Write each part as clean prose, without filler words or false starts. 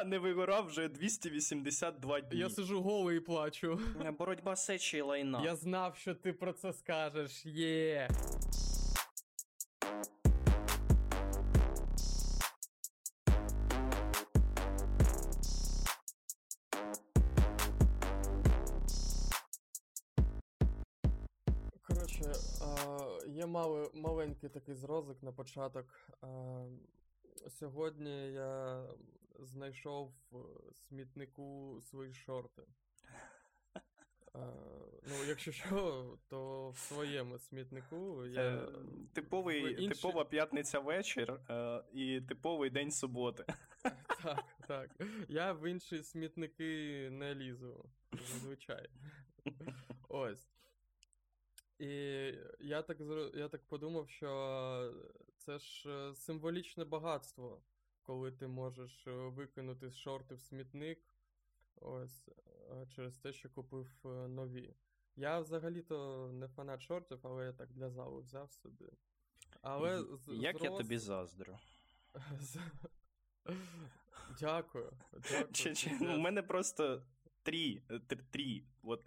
я не вигорав вже 282 дні. Я сижу голий і плачу. Боротьба сечі і лайна. Я знав, що ти про це скажеш. Є. Коротше, є маленький такий зразок на початок. Сьогодні я знайшов в смітнику свої шорти. Ну, якщо що, то в своєму смітнику я... Типова п'ятниця вечір і типовий день суботи. Так, так. Я в інші смітники не лізу, зазвичай. Ось. І я так подумав, що це ж символічне багатство, коли ти можеш викинути шорти в смітник, ось, через те, що купив нові. Я взагалі-то не фанат шортів, але я так для залу взяв собі. Але я тобі заздрю. Дякую. У мене просто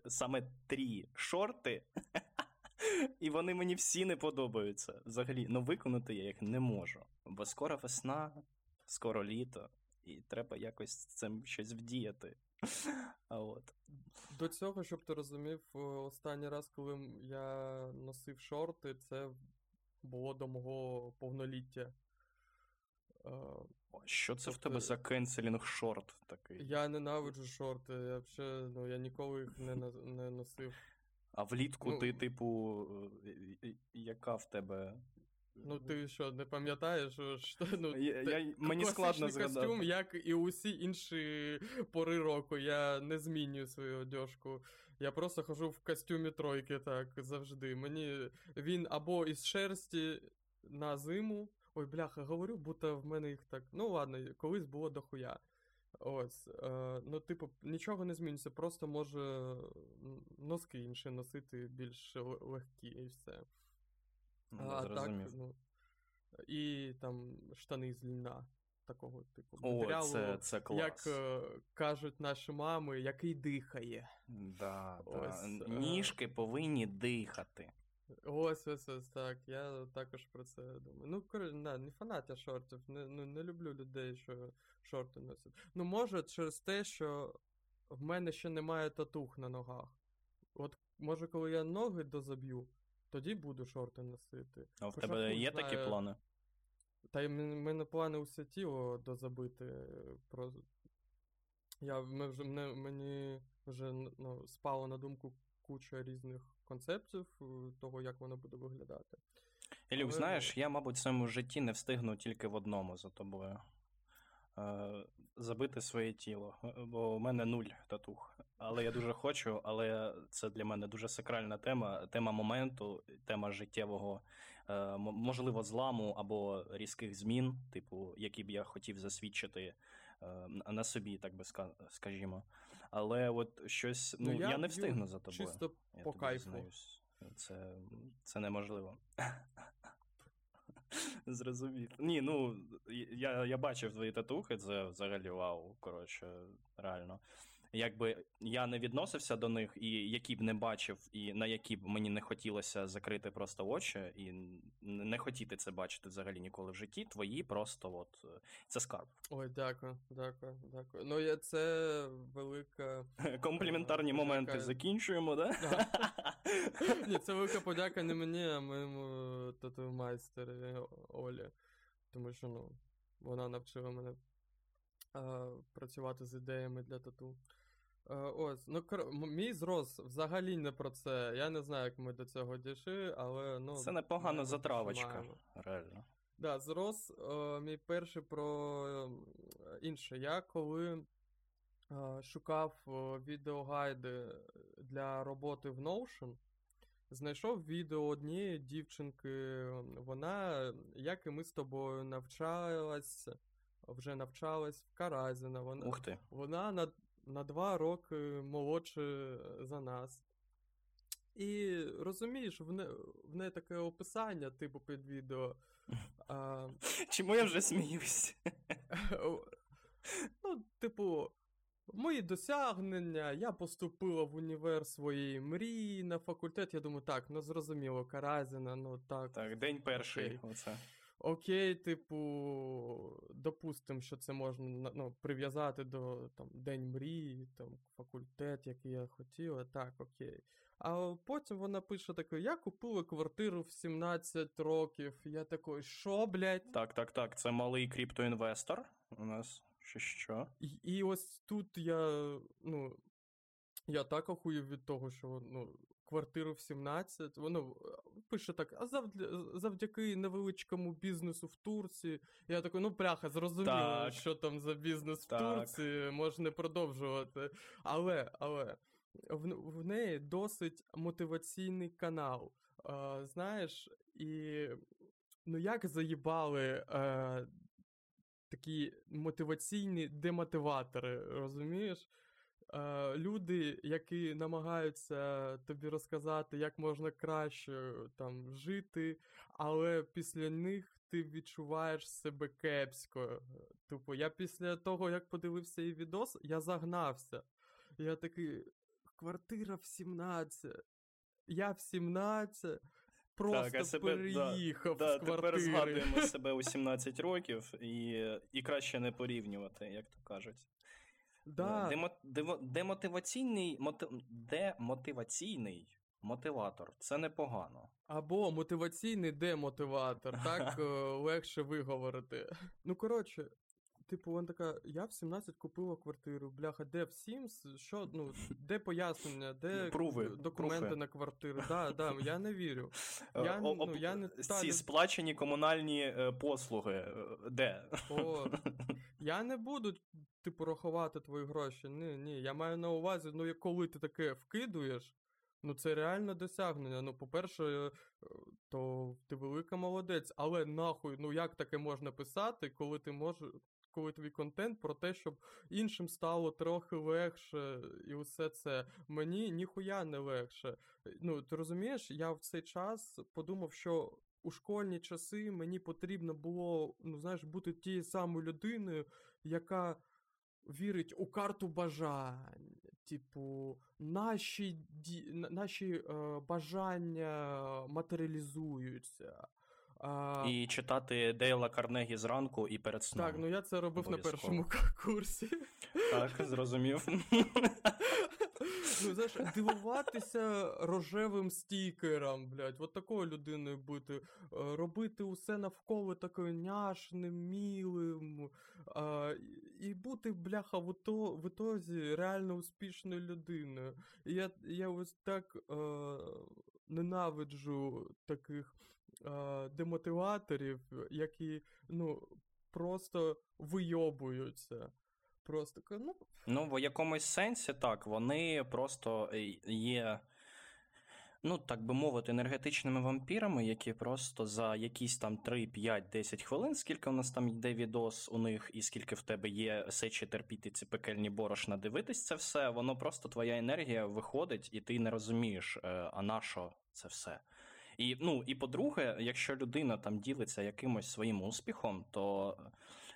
саме три шорти. І вони мені всі не подобаються. Взагалі, виконати я їх не можу. Бо скоро весна, скоро літо, і треба якось з цим щось вдіяти. А от. До цього, щоб ти розумів, останній раз, коли я носив шорти, це було до мого повноліття. Що це в тебе за кенселінг шорт такий? Я ненавиджу шорти. Я взагалі, я ніколи їх не носив. А влітку ти, яка в тебе... ти що, не пам'ятаєш? Що, мені складно згадати. Костюм, як і усі інші пори року. Я не змінюю свою одежку. Я просто хожу в костюмі тройки, так, завжди. Мені він або із шерсті на зиму. Ой, бляха, говорю, будто в мене їх так... Ну, ладно, колись було дохуя. Ось, нічого не зміниться, просто може носки інші носити більш легкі і все. Зрозумів. Так, і там штани з льна такого типу. Матеріалу, це клас. Як кажуть наші мами, який дихає. Да, ось, да. Ніжки повинні дихати. Ось, так, я також про це думаю. Не фанат я шортів, не люблю людей, що шорти носять. Може, через те, що в мене ще немає татух на ногах. От, може, коли я ноги дозаб'ю, тоді буду шорти носити. А в тебе є такі плани? Та в мене плани усе тіло дозабити. Мені вже спало на думку куча різних концептів того, як воно буде виглядати. Ілюк, знаєш, я, мабуть, в своєму житті не встигну тільки в одному за тобою. Забити своє тіло. Бо в мене 0 татух. Але я дуже хочу, але це для мене дуже сакральна тема. Тема моменту, тема життєвого, можливо, зламу або різких змін, які б я хотів засвідчити на собі, так би скажімо. Але от щось, я не встигну за тобою. Чисто по кайфу. Це неможливо. Зрозумів. Ні, я бачив твої татухи, це взагалі вау, коротше, реально. Якби я не відносився до них, і які б не бачив, і на які б мені не хотілося закрити просто очі, і не хотіти це бачити взагалі ніколи в житті, твої просто це скарб. Ой, дякую. Це велика... Компліментарні моменти закінчуємо, да? Ні, це велика подяка не мені, а моєму тату-майстері Олі, тому що, вона навчила мене працювати з ідеями для тату. Ось, мій зроз взагалі не про це. Я не знаю, як ми до цього дійшли, але... це непогана затравочка, реально. Да, зроз мій перший про інше. Я коли шукав відеогайди для роботи в Notion, знайшов відео однієї дівчинки. Вона, як і ми з тобою, вже навчалась в Каразіна. Вона на 2 роки молодше за нас. І розумієш, в неї таке описання, під відео. Чому я вже сміюсь? Ну, типу, мої досягнення, я поступила в універ своєї мрії, на факультет, я думаю, так, ну зрозуміло, Каразіна, ну так. Так, день перший, оце. Окей, типу, допустимо, що це можна, ну, прив'язати до там, день мрії, там, факультет, який я хотіла, так, окей. А потім вона пише таке, я купила квартиру в 17 років, я такий, що, блядь? Так, це малий криптоінвестор у нас, чи що? І ось тут я так охуїв від того, що, квартиру в 17, воно пише так, а завдяки невеличкому бізнесу в Турції, я такий, пряха, зрозуміло, так, що там за бізнес так. В Турції, можна продовжувати, але, в неї досить мотиваційний канал, знаєш, і, як заїбали такі мотиваційні демотиватори, розумієш? Люди, які намагаються тобі розказати, як можна краще там жити, але після них ти відчуваєш себе кепсько. Тупо, я після того, як подивився її відос, я загнався. Я такий, квартира в 17, я в 17, просто так, переїхав з квартири. Тепер згадуємо себе у 17 років і краще не порівнювати, як то кажуть. Да. Демотиваційний мотиватор. Це непогано. Або мотиваційний демотиватор. Так легше виговорити. Коротше, типу, вона така, я в 17 купила квартиру. Бляха, де в Сімс? Що, де пояснення? Де документи на квартиру? Да, я не вірю. Ці сплачені комунальні послуги. Де? Я не буду... Типу, рахувати твої гроші. Ні, я маю на увазі, коли ти таке вкидуєш, це реальне досягнення. По-перше, то ти велика молодець, але нахуй, як таке можна писати, коли ти коли твій контент про те, щоб іншим стало трохи легше і усе це. Мені ніхуя не легше. Ти розумієш, я в цей час подумав, що у школьні часи мені потрібно було, бути тією самою людиною, яка вірить у карту бажань. Типу, наші бажання матеріалізуються. І читати Дейла Карнегі зранку і перед сном. Так, я це робив обов'язково. На першому курсі. Так, зрозумів. Знаєш, дивуватися рожевим стікером, блядь, от такою людиною бути, робити усе навколо такою няшним, мілим, і бути, бляха, в ітозі реально успішною людиною. І я ось так ненавиджу таких демотиваторів, які, просто вийобуються. Просто, в якомусь сенсі, так, вони просто є, так би мовити, енергетичними вампірами, які просто за якісь там 3, 5, 10 хвилин, скільки у нас там йде відос у них, і скільки в тебе є сечі терпіти ці пекельні борошна, дивитись це все, воно просто, твоя енергія виходить, і ти не розумієш, а на що це все. І, і по-друге, якщо людина там ділиться якимось своїм успіхом, то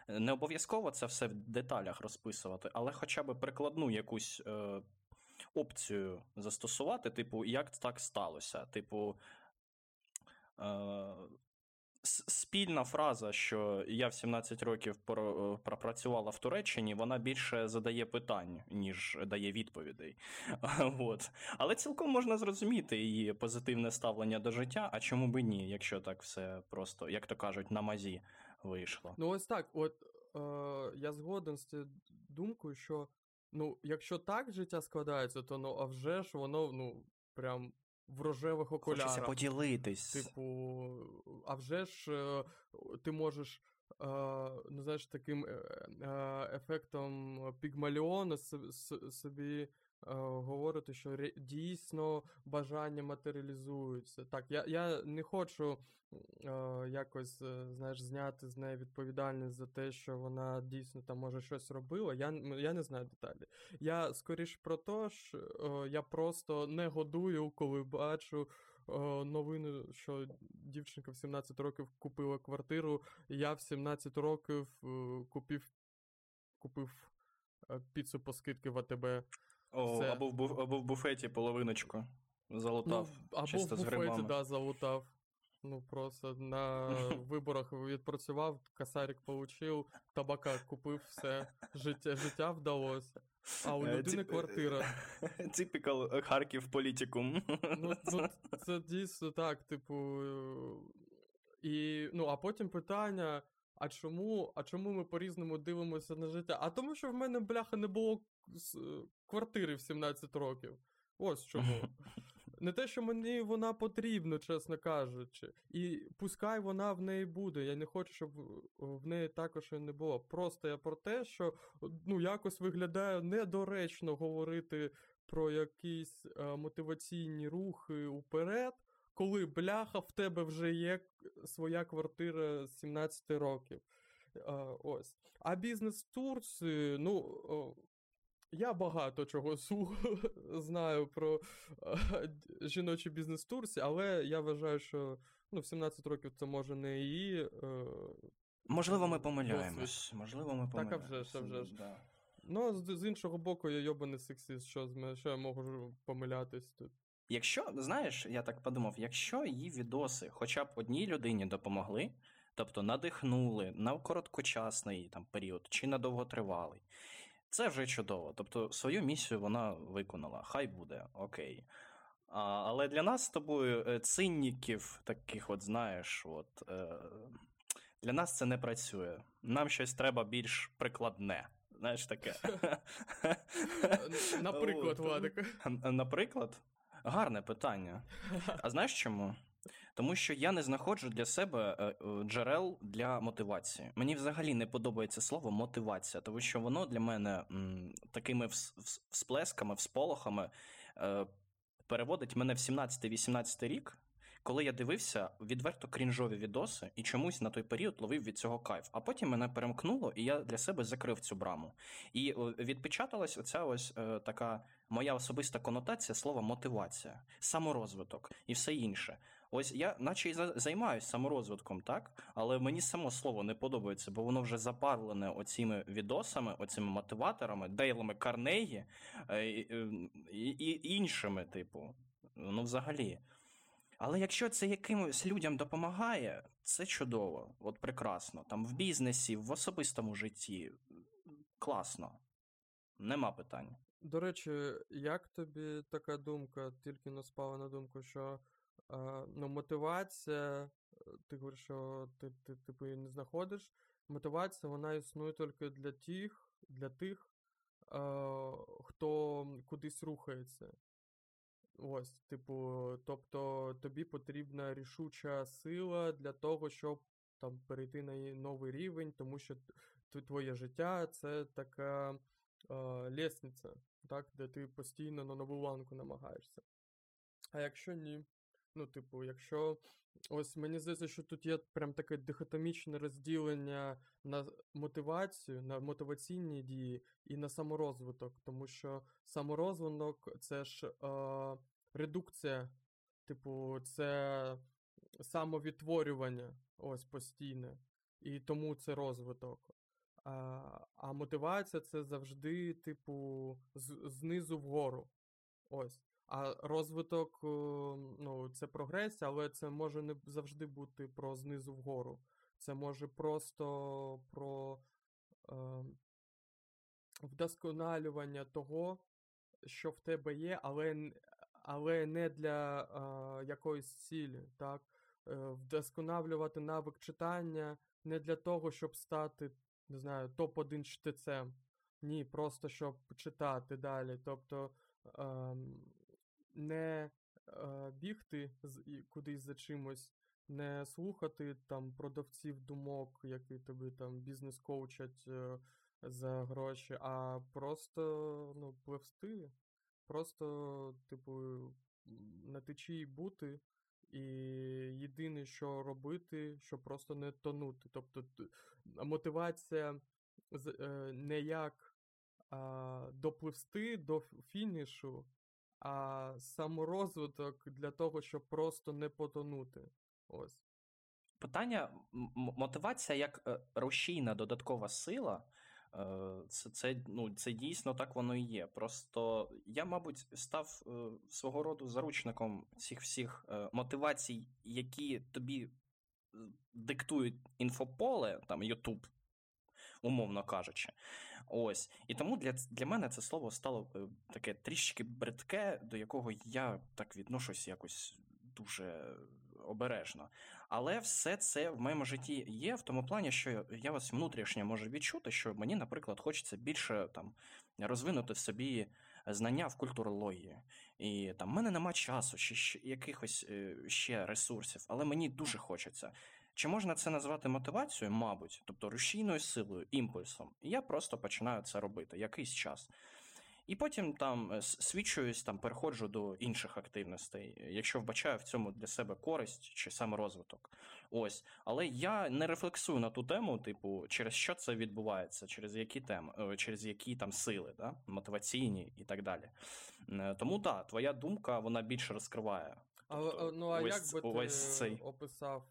не обов'язково це все в деталях розписувати, але хоча б прикладну якусь опцію застосувати, типу, як так сталося. Типу, спільна фраза, що я в 17 років пропрацювала в Туреччині, вона більше задає питань, ніж дає відповідей. От. Але цілком можна зрозуміти її позитивне ставлення до життя, а чому би ні, якщо так все просто, як то кажуть, на мазі вийшло. Ось так, я згоден з цією думкою, що, якщо так життя складається, то, а вже ж воно, прям... в рожевих окулярах. Хочеться поділитись. Типу, а вже ж ти можеш, таким ефектом Пігмаліона собі говорити, що дійсно бажання матеріалізуються. Так, я не хочу якось, зняти з неї відповідальність за те, що вона дійсно там, може, щось робила. Я не знаю деталі. Я, скоріш про те, що я просто не годую, коли бачу новину, що дівчинка в 17 років купила квартиру, я в 17 років купив купив піцу по скидці в АТБ. О, або в буфеті половиночку залутав. Ну, чисто з грибами. Або в буфеті, да, залутав. Ну, просто на виборах відпрацював, касарик получив, табака купив, все, життя вдалося. А у людини квартира. Типікал Харків політикум. Ну, це дійсно так, типу... І, ну, а потім питання, а чому ми по-різному дивимося на життя? А тому, що в мене, бляха, не було квартири в 17 років. Ось чому. Не те, що мені вона потрібна, чесно кажучи. І пускай вона в неї буде. Я не хочу, щоб в неї також і не було. Просто я про те, що ну, якось виглядає недоречно говорити про якісь мотиваційні рухи уперед, коли, бляха, в тебе вже є своя квартира з 17 років. Ось. А бізнес в Турції, ну... Я багато чого знаю про жіночий бізнес в Турції, але я вважаю, що ну, в 17 років це може не її... можливо, ми помиляємось. Так, а вже ж. Да. Ну, з іншого боку, я йобаний сексіст, що я можу помилятись тут. Якщо, знаєш, я так подумав, якщо її відоси хоча б одній людині допомогли, тобто надихнули на короткочасний там, період чи на довготривалий, це вже чудово. Тобто, свою місію вона виконала. Хай буде, окей. Але для нас з тобою цинніків таких, от знаєш, от, для нас це не працює. Нам щось треба більш прикладне. Знаєш, таке. Наприклад, Владик. Наприклад? Гарне питання. А знаєш чому? Тому що я не знаходжу для себе джерел для мотивації. Мені взагалі не подобається слово «мотивація», тому що воно для мене такими всплесками, всполохами переводить мене в 17-18 рік, коли я дивився відверто крінжові відоси і чомусь на той період ловив від цього кайф. А потім мене перемкнуло, і я для себе закрив цю браму. І відпечаталась оця ось така моя особиста конотація слова «мотивація», «саморозвиток» і все інше. Ось я наче і займаюся саморозвитком, так? Але мені само слово не подобається, бо воно вже запарлене оціми відосами, оціми мотиваторами, Дейлами Карнегі і іншими, типу. Ну, взагалі. Але якщо це якимось людям допомагає, це чудово, от прекрасно. Там в бізнесі, в особистому житті. Класно. Нема питань. До речі, як тобі така думка, тільки не спала на думку, що ну, мотивація, ти говориш, що ти її не знаходиш, мотивація, вона існує тільки для тих, хто кудись рухається. Ось, типу, тобто тобі потрібна рішуча сила для того, щоб там перейти на новий рівень, тому що твоє життя – це така лестниця, так, де ти постійно на нову ланку намагаєшся. А якщо ні? Ну, типу, якщо... Ось мені здається, що тут є прям таке дихотомічне розділення на мотивацію, на мотиваційні дії і на саморозвиток. Тому що саморозвиток – це ж редукція, типу, це самовідтворювання ось постійне. І тому це розвиток. А мотивація – це завжди, типу, знизу вгору. Ось. А розвиток, ну, це прогрес, але це може не завжди бути про знизу вгору. Це може просто про вдосконалювання того, що в тебе є, але не для якоїсь цілі, так? Вдосконалювати навик читання не для того, щоб стати, не знаю, топ-1 чтецем. Ні, просто щоб читати далі. Тобто... не бігти кудись за чимось, не слухати там продавців думок, які тобі там бізнес-коучать за гроші, а просто, ну, пливсти, просто, типу, на течії бути, і єдине, що робити, що просто не тонути. Тобто мотивація не як допливсти до фінішу, а саморозвиток для того, щоб просто не потонути. Ось. Питання, мотивація як рушійна додаткова сила, Це дійсно так воно і є. Просто я, мабуть, став свого роду заручником цих всіх мотивацій, які тобі диктують інфополе, там, YouTube, умовно кажучи. Ось. І тому для мене це слово стало таке трішки бридке, до якого я так відношусь якось дуже обережно. Але все це в моєму житті є в тому плані, що я вас внутрішньо можу відчути, що мені, наприклад, хочеться більше там розвинути в собі знання в культурології. І там в мене нема часу чи якихось ще ресурсів, але мені дуже хочеться. Чи можна це назвати мотивацією? Мабуть. Тобто рушійною силою, імпульсом. І я просто починаю це робити якийсь час. І потім там свідчуюсь, там переходжу до інших активностей, якщо вбачаю в цьому для себе користь чи саморозвиток. Ось. Але я не рефлексую на ту тему, типу, через що це відбувається, через які теми, через які там сили, да? Мотиваційні і так далі. Тому так, да, твоя думка, вона більше розкриває. Тобто, як би ти описав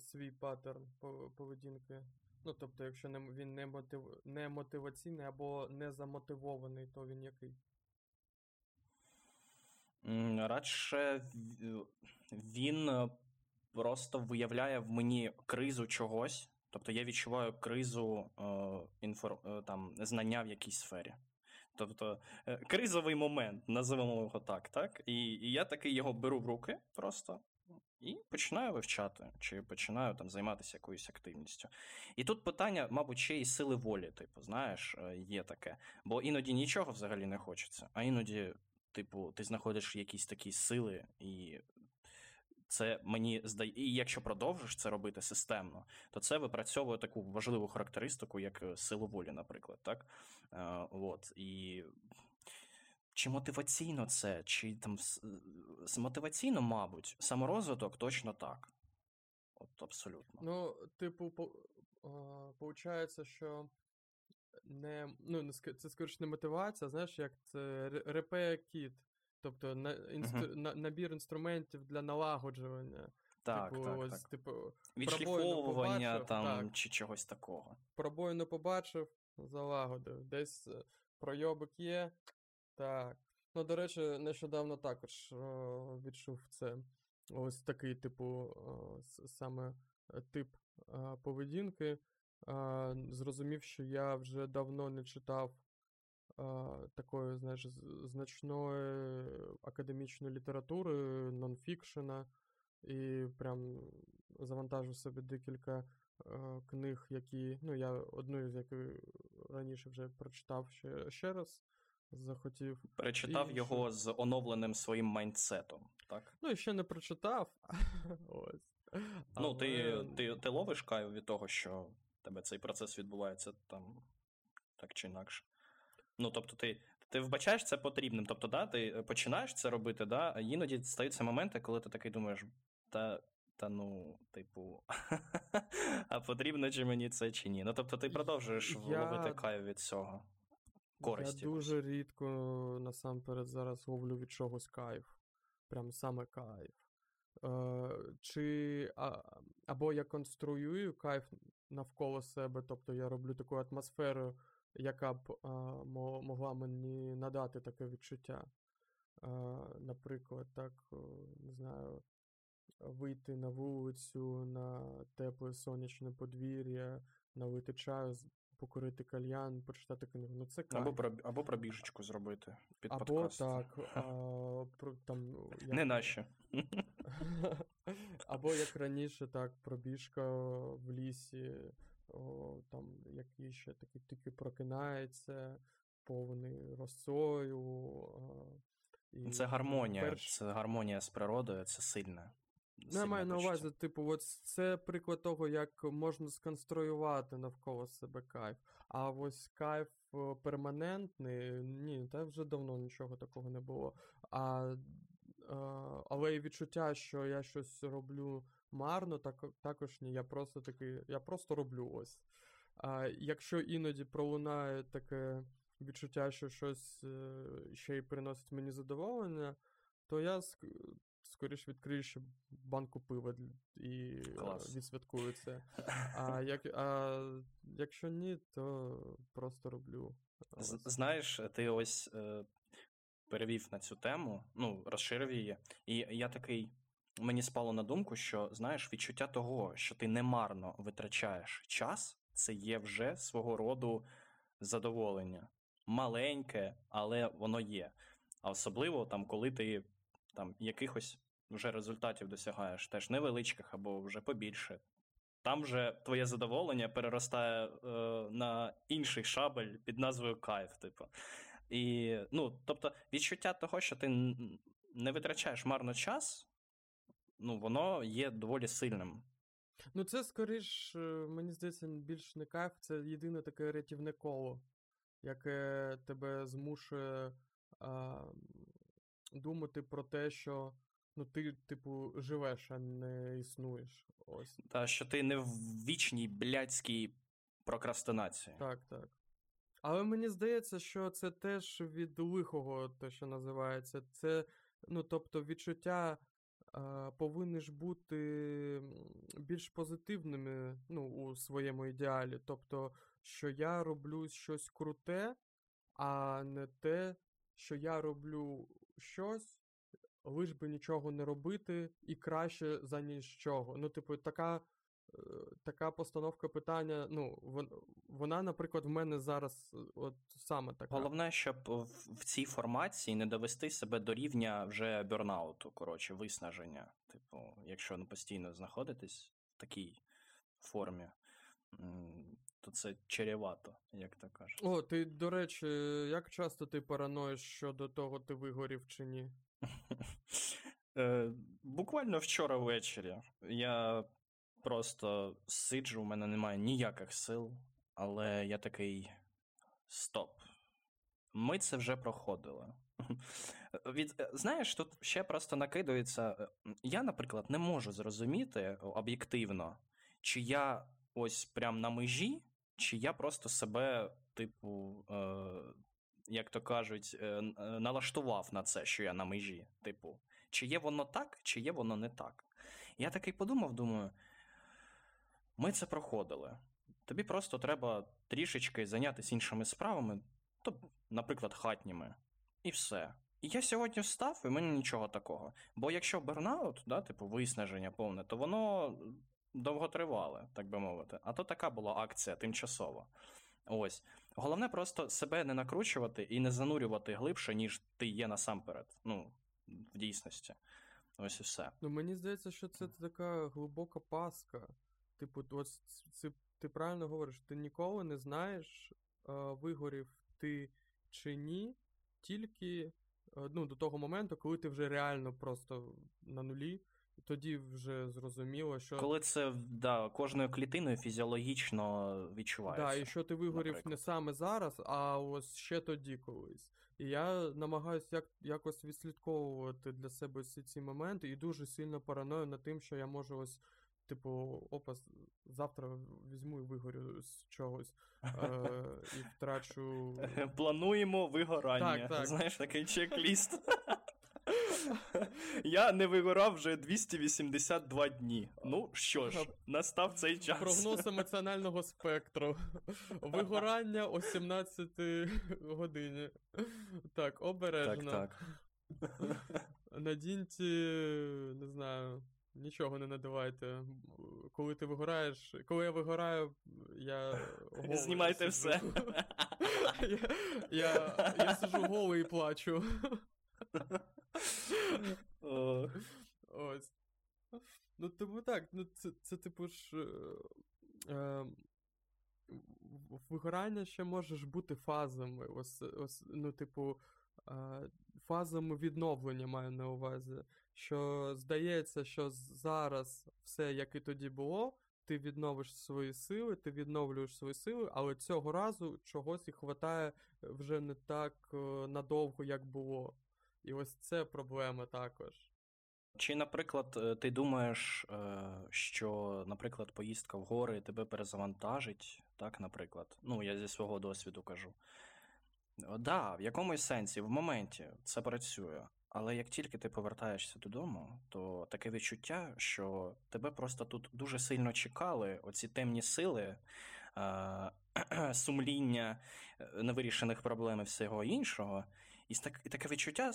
свій паттерн поведінки? Ну, тобто, якщо він не мотиваційний або не замотивований, то він який? Радше він просто виявляє в мені кризу чогось. Тобто, я відчуваю кризу знання в якійсь сфері. Тобто, кризовий момент, називаємо його так? І я такий його беру в руки просто. І починаю вивчати, чи починаю там займатися якоюсь активністю. І тут питання, мабуть, ще й сили волі, типу, знаєш, є таке. Бо іноді нічого взагалі не хочеться, а іноді, типу, ти знаходиш якісь такі сили, і це мені здається, і якщо продовжиш це робити системно, то це випрацьовує таку важливу характеристику, як сила волі, наприклад, так? І... Чи мотиваційно це, чи там мотиваційно, мабуть, саморозвиток точно так. От абсолютно. Ну, типу, виходить, що це скоріше не мотивація, знаєш, як це репе-кіт, тобто набір інструментів для налагоджування. Так, типу, так, ось, так. Типу, відшліфовування там, так. Чи чогось такого. Пробою не побачив, залагодив. Десь пройобик є. Так. Ну, до речі, нещодавно також відчув це. Ось такий, типу, саме тип поведінки. Зрозумів, що я вже давно не читав такої, знаєш, значної академічної літератури, нонфікшена. І прям завантажив собі декілька книг, які, ну, я одну з яких раніше вже прочитав ще раз. Захотів. Перечитав його з оновленим своїм майндсетом, так? Ну, і ще не прочитав. Ось. Ну, ти ловиш кайф від того, що в тебе цей процес відбувається там так чи інакше. Ну, тобто, ти вбачаєш це потрібним. Тобто, да, ти починаєш це робити, да, а іноді стаються моменти, коли ти такий думаєш, а потрібно чи мені це, чи ні? Ну, тобто, ти продовжуєш ловити кайф від цього. Користі. Я дуже рідко, насамперед, зараз ловлю від чогось кайф. Прям саме кайф. Або я конструюю кайф навколо себе, тобто я роблю таку атмосферу, яка б могла мені надати таке відчуття. Наприклад, так, не знаю, вийти на вулицю, на тепле сонячне подвір'я, налити чаю, покурити кальян, почитати книгу. Ну, це кайф. Або пробіжечку зробити під подкаст. Або так. Не наші. Або, як раніше, так, пробіжка в лісі, там, який ще такий тільки прокинається, повний росою. І це гармонія. Це гармонія з природою, це сильне. Я маю на увазі, типу, це приклад того, як можна сконструювати навколо себе кайф. А ось кайф перманентний, ні, та вже давно нічого такого не було. Але і відчуття, що я щось роблю марно, також ні, я просто роблю ось. Якщо іноді пролунає таке відчуття, що щось ще й приносить мені задоволення, то я скоріше відкриєш банку пива і відсвяткую це. А якщо ні, то просто роблю. Знаєш, ти ось перевів на цю тему, ну, розширив її, і я такий, мені спало на думку, що, знаєш, відчуття того, що ти немарно витрачаєш час, це є вже свого роду задоволення. Маленьке, але воно є. А особливо, там, коли ти там, якихось вже результатів досягаєш, теж невеличких або вже побільше, там вже твоє задоволення переростає на інший шабель під назвою кайф, типу. І, ну, тобто, відчуття того, що ти не витрачаєш марно час, ну, воно є доволі сильним. Ну, це, скоріш, мені здається, більш не кайф, це єдине таке рятівне коло, яке тебе змушує думати про те, що, ну, ти, типу, живеш, а не існуєш. Ось. Та, що ти не в вічній блядській прокрастинації. Так, так. Але мені здається, що це теж від лихого, те, що називається. Це, ну, тобто, відчуття повинні ж бути більш позитивними, ну, у своєму ідеалі. Тобто, що я роблю щось круте, а не те, що я роблю щось, лиш би нічого не робити, і краще за нічого. Ну, типу, така постановка питання, ну, вона, наприклад, в мене зараз от саме така. Головне, щоб в цій формації не довести себе до рівня вже бёрнауту, коротше, виснаження. Типу, якщо постійно знаходитись в такій формі, то це чарівато, як так кажуть. О, ти, до речі, як часто ти параноїш щодо того, ти вигорів чи ні? Буквально вчора ввечері. Я просто сиджу, у мене немає ніяких сил, але я такий, стоп, ми це вже проходили. Знаєш, тут ще просто накидується, я, наприклад, не можу зрозуміти об'єктивно, чи я ось прям на межі, чи я просто себе, типу, як то кажуть, налаштував на це, що я на межі, типу. Чи є воно так, чи є воно не так. Я такий подумав, думаю, ми це проходили. Тобі просто треба трішечки зайнятися іншими справами, тобто, наприклад, хатніми, і все. І я сьогодні встав, і мені нічого такого. Бо якщо бернаут, да, типу виснаження повне, то воно довготривале, так би мовити. А то така була акція тимчасова. Ось. Головне просто себе не накручувати і не занурювати глибше, ніж ти є насамперед. Ну, в дійсності. Ось і все. Ну, мені здається, що це така глибока пастка. Типу, ось це, ти правильно говориш, ти ніколи не знаєш, вигорів ти чи ні, тільки ну, до того моменту, коли ти вже реально просто на нулі, тоді вже зрозуміло, що... Коли це, да, кожною клітиною фізіологічно відчувається. Так, да, і що ти вигорів, наприклад, не саме зараз, а ось ще тоді колись. І я намагаюся якось відслідковувати для себе ці моменти і дуже сильно параною над тим, що я можу ось, типу, опа, завтра візьму і вигорю з чогось. І втрачу... Плануємо вигорання. Так, так. Знаєш, такий чек-ліст. Я не вигорав вже 282 дні. Ну, що ж, настав цей час. Прогноз емоціонального спектру. Вигорання о 17 годині. Так, обережно. Так, так. Надіньте, не знаю, нічого не надавайте. Коли ти вигораєш, коли я вигораю, я... Знімайте все. Я сижу голий і плачу. Ось. Ну, тому так, ну, це типу ж вигорання ще можеш бути фазами. Ось, ну, типу, фазами відновлення маю на увазі. Що здається, що зараз все, як і тоді було, ти відновиш свої сили, ти відновлюєш свої сили, але цього разу чогось і хватає вже не так надовго, як було. І ось це проблема також. Чи, наприклад, ти думаєш, що, наприклад, поїздка в гори тебе перезавантажить, так, наприклад? Ну, я зі свого досвіду кажу. Да, в якомусь сенсі, в моменті це працює. Але як тільки ти повертаєшся додому, то таке відчуття, що тебе просто тут дуже сильно чекали оці темні сили, сумління невирішених проблем і всього іншого. І таке відчуття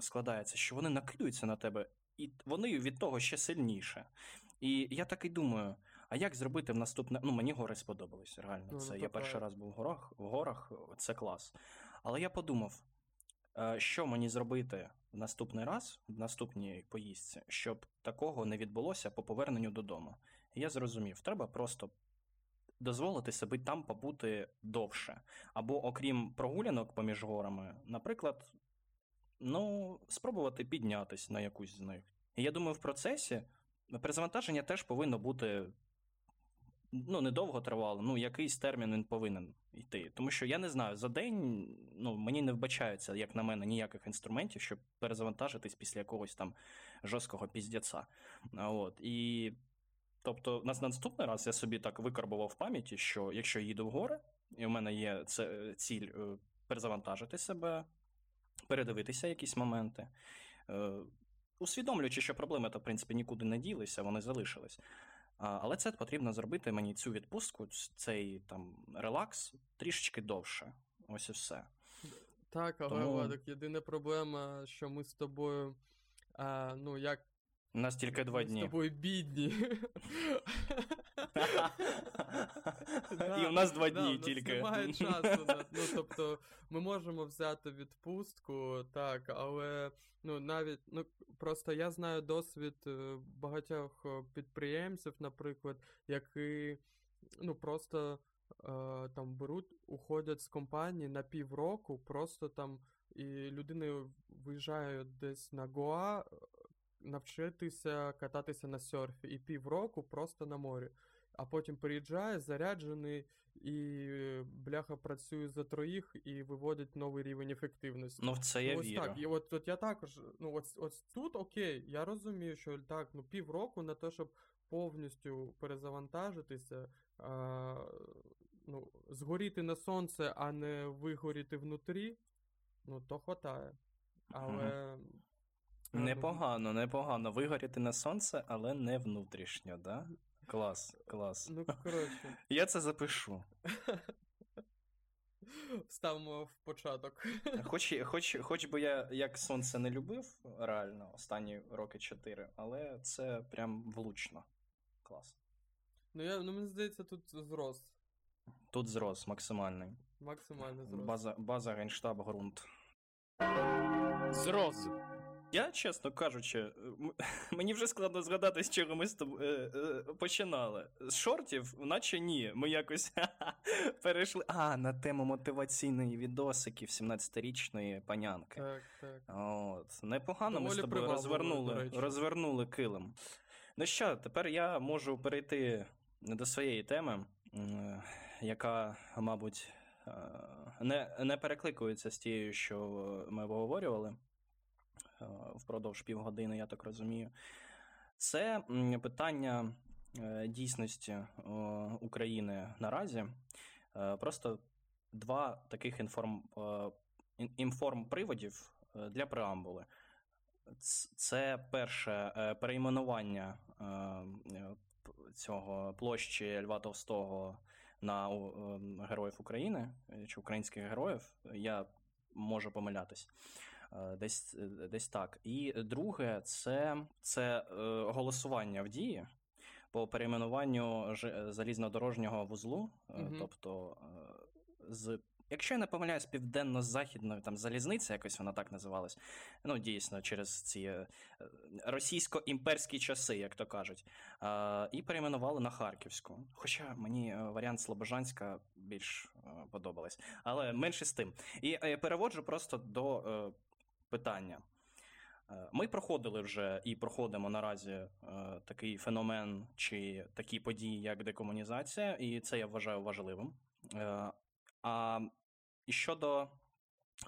складається, що вони накидуються на тебе, і вони від того ще сильніше. І я так і думаю, а як зробити в наступне... Ну, мені гори сподобались, реально. Це я перший раз був в горах, це клас. Але я подумав, що мені зробити в наступний раз, в наступній поїздці, щоб такого не відбулося по поверненню додому. І я зрозумів, треба просто дозволити собі там побути довше. Або, окрім прогулянок поміж горами, наприклад, спробувати піднятися на якусь з них. І я думаю, в процесі перезавантаження теж повинно бути, недовго тривало, якийсь термін він повинен йти. Тому що я не знаю, за день, мені не вбачається, як на мене, ніяких інструментів, щоб перезавантажитись після якогось там жорсткого піздяця. Тобто, наступний раз я собі так викарбував в пам'яті, що якщо я їду в гори, і в мене є ціль перезавантажити себе, передивитися якісь моменти, усвідомлюючи, що проблеми, в принципі, нікуди не ділися, вони залишились. Але це потрібно зробити мені цю відпустку, цей релакс трішечки довше. Ось і все. Так, але, Владик, єдина проблема, що ми з тобою, у нас тільки 2 дні. Ми з тобою бідні. І у нас 2 дні тільки. Немає часу. Тобто, ми можемо взяти відпустку, так, але навіть, просто я знаю досвід багатьох підприємців, наприклад, які, просто беруть, уходять з компанії на півроку, просто там, і людина виїжджає десь на Гоа, навчитися кататися на серфі і півроку просто на морі. А потім приїжджає, заряджений, і бляха працює за троїх і виводить новий рівень ефективності. Ну, в це я вірю. Так. І от я також, тут окей, я розумію, що так, півроку на те, щоб повністю перезавантажитися, згоріти на сонце, а не вигоріти внутрі, то хватає. Але... Непогано. Вигоріти на сонце, але не внутрішньо, да? Клас. Коротше. Я це запишу. Ставимо в початок. Хоч би я як сонце не любив, реально, останні роки 4, але це прям влучно. Клас. Мені здається, тут зрос. Тут зрос максимальний. Максимальний зрос. База Генштаб ґрунт. Зрос. Я, чесно кажучи, мені вже складно згадати, з чого ми починали. З шортів, наче ні. Ми якось перейшли. На тему мотиваційної відосики 17-річної панянки. Так. От. Непогано доволі ми з тобою розвернули килим. Що, тепер я можу перейти до своєї теми, яка, мабуть, не перекликується з тією, що ми обговорювали впродовж півгодини, я так розумію. Це питання дійсності України наразі. Просто 2 таких інформприводів для преамбули. Це перше перейменування цього площі Льва Толстого на Героїв України, чи українських героїв. Я можу помилятись. Десь так. І друге, це голосування в Дії по перейменуванню залізнодорожнього вузлу. Mm-hmm. Тобто, якщо я не помиляюсь, південно-західної там залізниця, якось вона так називалась. Дійсно, через ці російсько-імперські часи, як то кажуть. І перейменували на Харківську. Хоча мені варіант Слобожанська більш подобалось. Але менше з тим. І переводжу просто до питання. Ми проходили вже і проходимо наразі такий феномен чи такі події, як декомунізація, і це я вважаю важливим. А щодо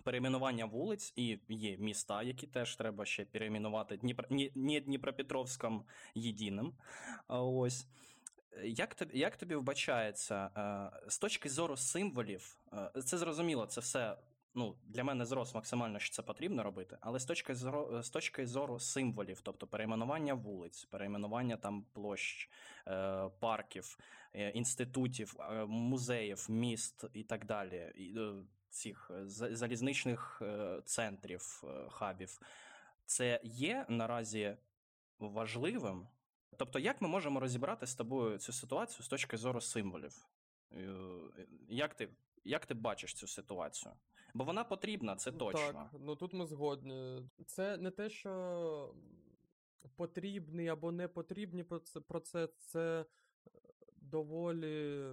перейменування вулиць, і є міста, які теж треба ще перейменувати Дніпропетровськом єдиним. Ось. Як тобі вбачається, з точки зору символів, це зрозуміло, це все ну, для мене ЗРОЗ максимально, що це потрібно робити, але з точки зору символів, тобто перейменування вулиць, перейменування там площ, парків, інститутів, музеїв, міст і так далі, цих залізничних центрів, хабів, це є наразі важливим? Тобто, як ми можемо розібрати з тобою цю ситуацію з точки зору символів? Як ти бачиш цю ситуацію? Бо вона потрібна, це точно. Так, ну тут ми згодні. Це не те, що потрібні або не потрібні про це. Це доволі,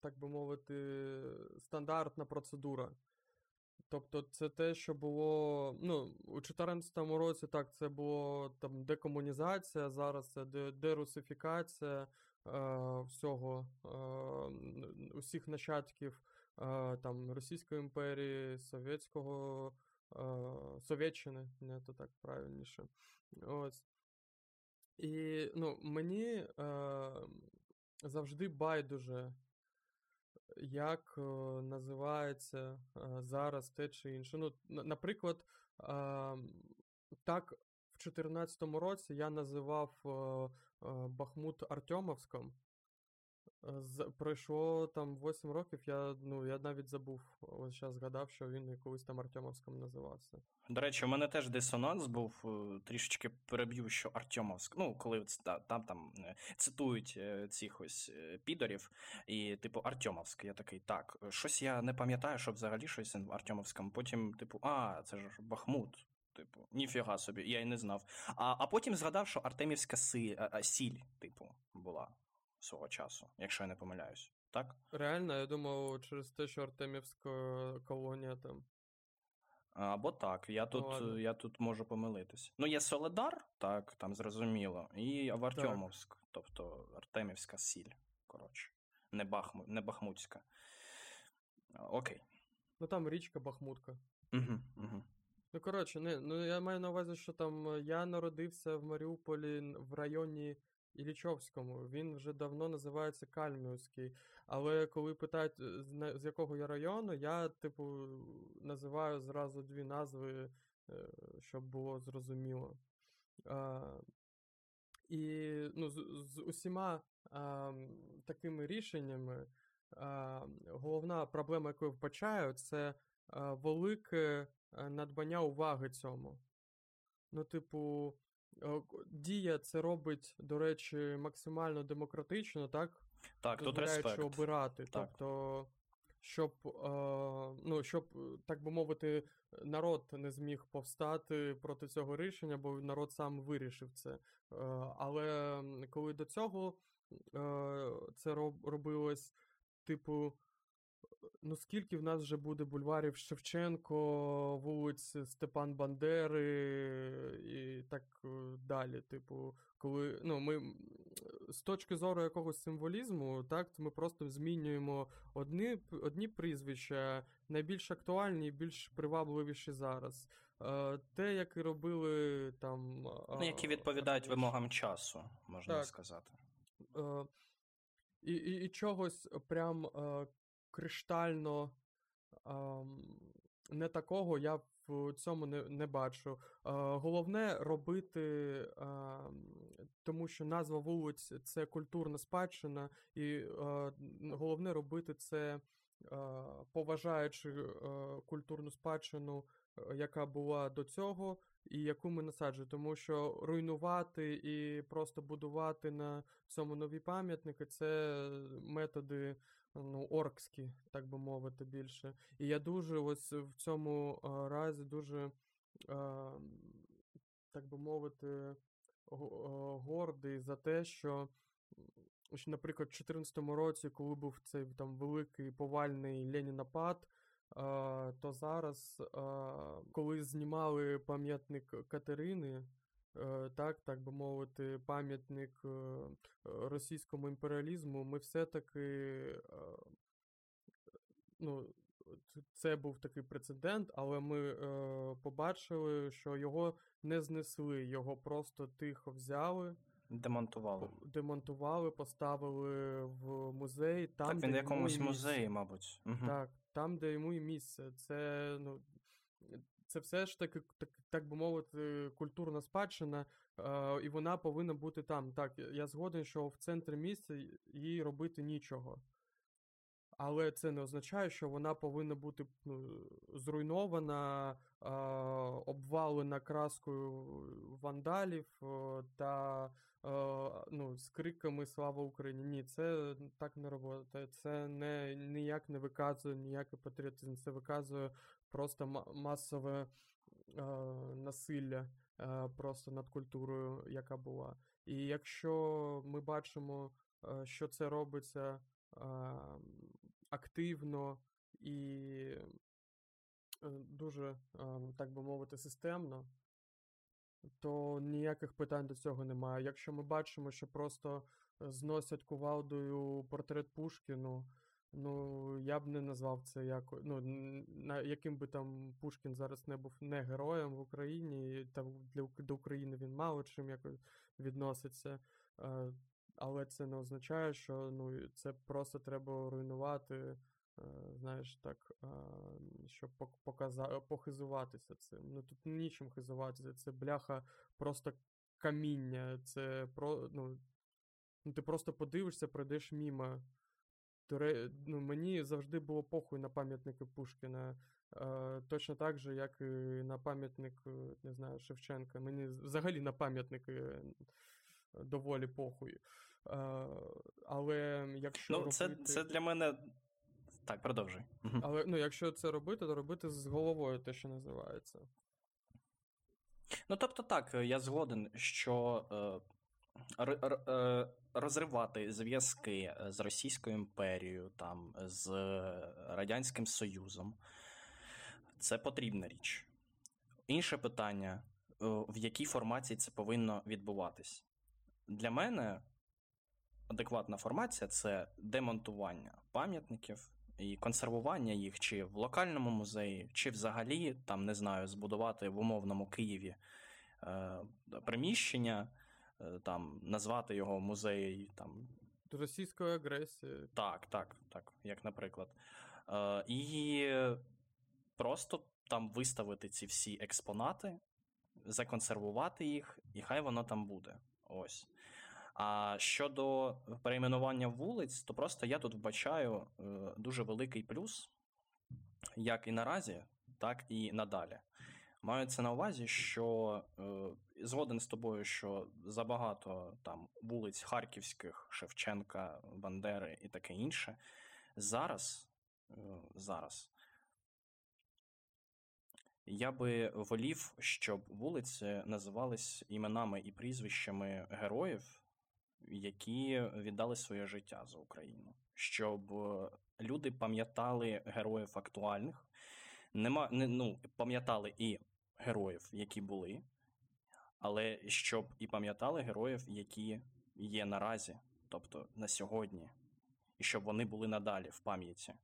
так би мовити, стандартна процедура. Тобто це те, що було, ну, у 2014 році, так, це було там декомунізація, зараз це дерусифікація всього, усіх нащадків там Російської імперії, Совєтщини, не то так правильніше. Ось. І, ну, мені завжди байдуже, як називається зараз те чи інше. Ну, наприклад, так в 2014 році я називав Бахмут Артемовськом. Пройшло там 8 років, я навіть забув, ось зараз згадав, що він колись там Артемовськом називався. До речі, у мене теж дисонанс був, трішечки переб'ю, що Артемовськ, ну, коли там цитують цих ось підорів, і, типу, Артемовськ, я такий, так, щось я не пам'ятаю, що взагалі щось в Артемовському, потім, типу, це ж Бахмут, типу, ніфіга собі, я й не знав, а потім згадав, що Артемівська сіль, типу, була свого часу, якщо я не помиляюсь, так? Реально, я думав, через те, що Артемівська колонія там. Або так, я тут можу помилитись. Ну, є Соледар, так, там зрозуміло, і Артемовськ, тобто Артемівська сіль, коротше, не Бахмутська. Окей. Ну, там річка Бахмутка. Угу. Ну, коротше, я маю на увазі, що там я народився в Маріуполі в районі Іллічовському, він вже давно називається Кальмівський, але коли питають, з якого я району, я, типу, називаю зразу дві назви, щоб було зрозуміло. І, ну, з усіма такими рішеннями головна проблема, яку я вбачаю, це велике надбання уваги цьому. Ну, типу, Дія це робить, до речі, максимально демократично, так? Так, тут респект. Обирати. Так. Тобто, щоб, так би мовити, народ не зміг повстати проти цього рішення, бо народ сам вирішив це. Але коли до цього це робилось, типу, ну скільки в нас вже буде бульварів Шевченко, вулиць Степан Бандери і так далі. Типу, коли, ну, ми з точки зору якогось символізму, так, ми просто змінюємо одні прізвища, найбільш актуальні і більш привабливіші зараз. Те, які робили там... Ну, які відповідають вимогам часу, можна так сказати. І чогось прям... криштально не такого я в цьому не бачу. Головне робити, тому що назва вулиць – це культурна спадщина, і головне робити це, поважаючи культурну спадщину, яка була до цього, і яку ми насаджуємо. Тому що руйнувати і просто будувати на цьому нові пам'ятники – це методи, ну, оркські, так би мовити, більше. І я дуже ось в цьому разі дуже, так би мовити, гордий за те, що, наприклад, в 2014 році, коли був цей там великий повальний Ленінапад, то зараз, коли знімали пам'ятник Катерини, так би мовити, пам'ятник російському імперіалізму, ми все-таки, ну, це був такий прецедент, але ми побачили, що його не знесли, його просто тихо взяли. Демонтували. Демонтували, поставили в музей. Там, так, він в якомусь музеї, мабуть. Угу. Так, там, де йому і місце. Це, ну, це все ж таки, так би мовити, культурна спадщина, і вона повинна бути там. Так, я згоден, що в центрі міста їй робити нічого. Але це не означає, що вона повинна бути, ну, зруйнована, обвалена краскою вандалів та, ну, з криками «Слава Україні!». Ні, це так не робота. Це не, ніяк не виказує ніякий патріотизм. Це виказує просто масове насилля просто над культурою, яка була. І якщо ми бачимо, що це робиться активно і дуже, так би мовити, системно, то ніяких питань до цього немає. Якщо ми бачимо, що просто зносять кувалдою портрет Пушкіну, ну, я б не назвав це якось, ну, яким би там Пушкін зараз не був не героєм в Україні, та до України він мало чим якось відноситься. Але це не означає, що, ну, це просто треба руйнувати, знаєш, так, щоб похизуватися цим. Ну, тут нічим хизуватися, це бляха просто каміння, це, ну, ти просто подивишся, пройдеш мімо. Ну, мені завжди було похуй на пам'ятники Пушкіна, точно так же, як і на пам'ятник, не знаю, Шевченка. Мені взагалі на пам'ятники доволі похуй. Але якщо, ну, робити... це для мене... Так, продовжуй. Але, ну, якщо це робити, то робити з головою, те, що називається. Ну, тобто так, я згоден, що розривати зв'язки з Російською імперією, там, з Радянським Союзом, це потрібна річ. Інше питання, в якій формації це повинно відбуватись. Для мене адекватна формація – це демонтування пам'ятників і консервування їх чи в локальному музеї, чи взагалі, там, не знаю, збудувати в умовному Києві приміщення, там, назвати його музей, там... Російської агресії. Так, як наприклад. І просто там виставити ці всі експонати, законсервувати їх, і хай воно там буде. Ось. А щодо перейменування вулиць, то просто я тут вбачаю дуже великий плюс, як і наразі, так і надалі. Маю це на увазі, що згоден з тобою, що забагато там вулиць Харківських, Шевченка, Бандери і таке інше. Зараз я би волів, щоб вулиці називались іменами і прізвищами героїв, які віддали своє життя за Україну. Щоб люди пам'ятали героїв актуальних, пам'ятали і героїв, які були, але щоб і пам'ятали героїв, які є наразі, тобто на сьогодні, і щоб вони були надалі в пам'яті.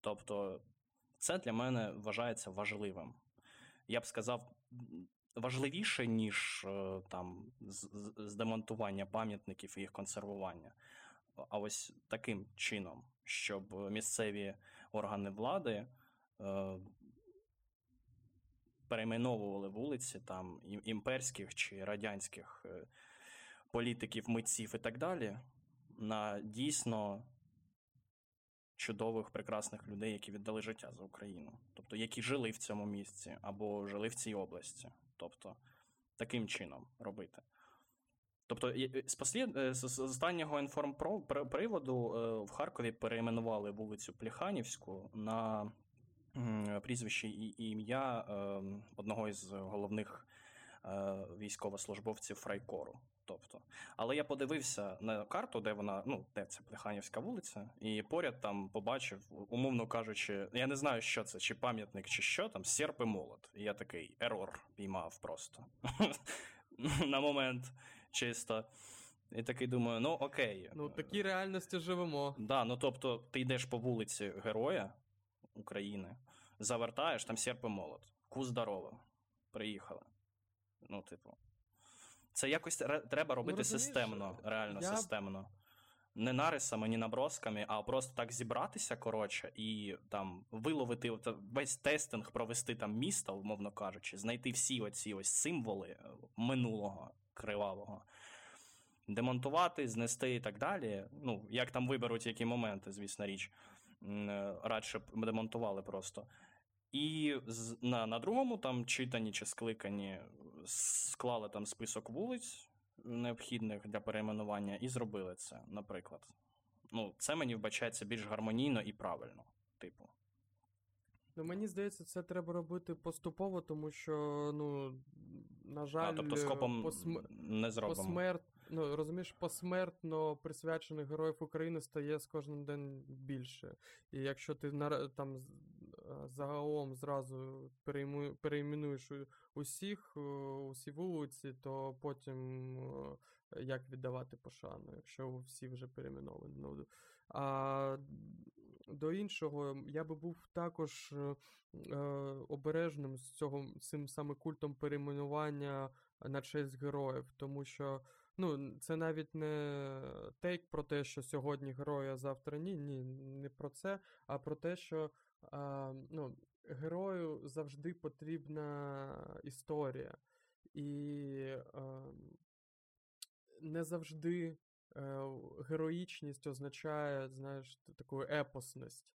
Тобто це для мене вважається важливим. Я б сказав, важливіше, ніж там здемонтування пам'ятників і їх консервування. А ось таким чином, щоб місцеві органи влади перейменовували вулиці там імперських чи радянських політиків, митців і так далі на дійсно чудових, прекрасних людей, які віддали життя за Україну. Тобто, які жили в цьому місці, або жили в цій області. Тобто, таким чином робити. Тобто, з останнього інформприводу в Харкові перейменували вулицю Пліханівську на прізвище і ім'я одного із головних військовослужбовців Фрайкору. Тобто, але я подивився на карту, де вона, ну, де це Плеханівська вулиця, і поряд там побачив, умовно кажучи, я не знаю, що це, чи пам'ятник, чи що, там серп і молот. І я такий ерор піймав просто на момент чисто. І такий думаю, ну окей. Ну, в такій реальності живемо. Да, ну тобто, ти йдеш по вулиці Героя України, завертаєш, там серп і молот. Ку здорово, приїхали. Ну, типу. Це якось треба робити системно, реально системно. Не нарисами, ні набросками, а просто так зібратися, коротше, і там виловити весь тестинг, провести там міста, умовно кажучи, знайти всі оці ось символи минулого кривавого, демонтувати, знести і так далі. Ну, як там виберуть які моменти, звісно, річ. Радше б демонтували просто. І на другому там читані чи скликані склали там список вулиць, необхідних для перейменування, і зробили це, наприклад. Ну, це мені вбачається більш гармонійно і правильно, типу. Ну, мені здається, це треба робити поступово, тому що, ну, на жаль, тобто скопом не зробимо. Ну, розумієш, посмертно присвячених героїв України стає з кожним днем більше. І якщо ти там загалом зразу перейменуєш усі вулиці, то потім як віддавати пошану, якщо всі вже перейменовані. А до іншого, я би був також обережним з цим саме культом перейменування на честь героїв, тому що, ну, це навіть не тейк про те, що сьогодні герої, а завтра ні, не про це, а про те, що ну, герою завжди потрібна історія. І не завжди героїчність означає, знаєш, таку епосність,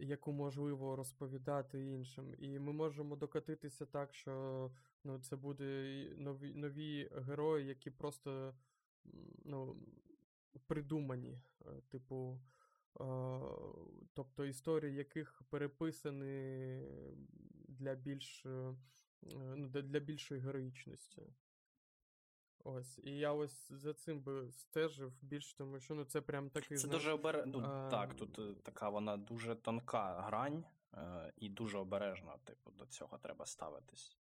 яку можливо розповідати іншим. І ми можемо докотитися так, що, ну, це будуть нові герої, які просто, ну, придумані, типу, тобто історії, яких переписані для більшої героїчності. Ось, і я ось за цим би стежив більше, тому що, ну, це прям такий... Це дуже обережно, так, тут така вона дуже тонка грань, і дуже обережно, типу, до цього треба ставитись,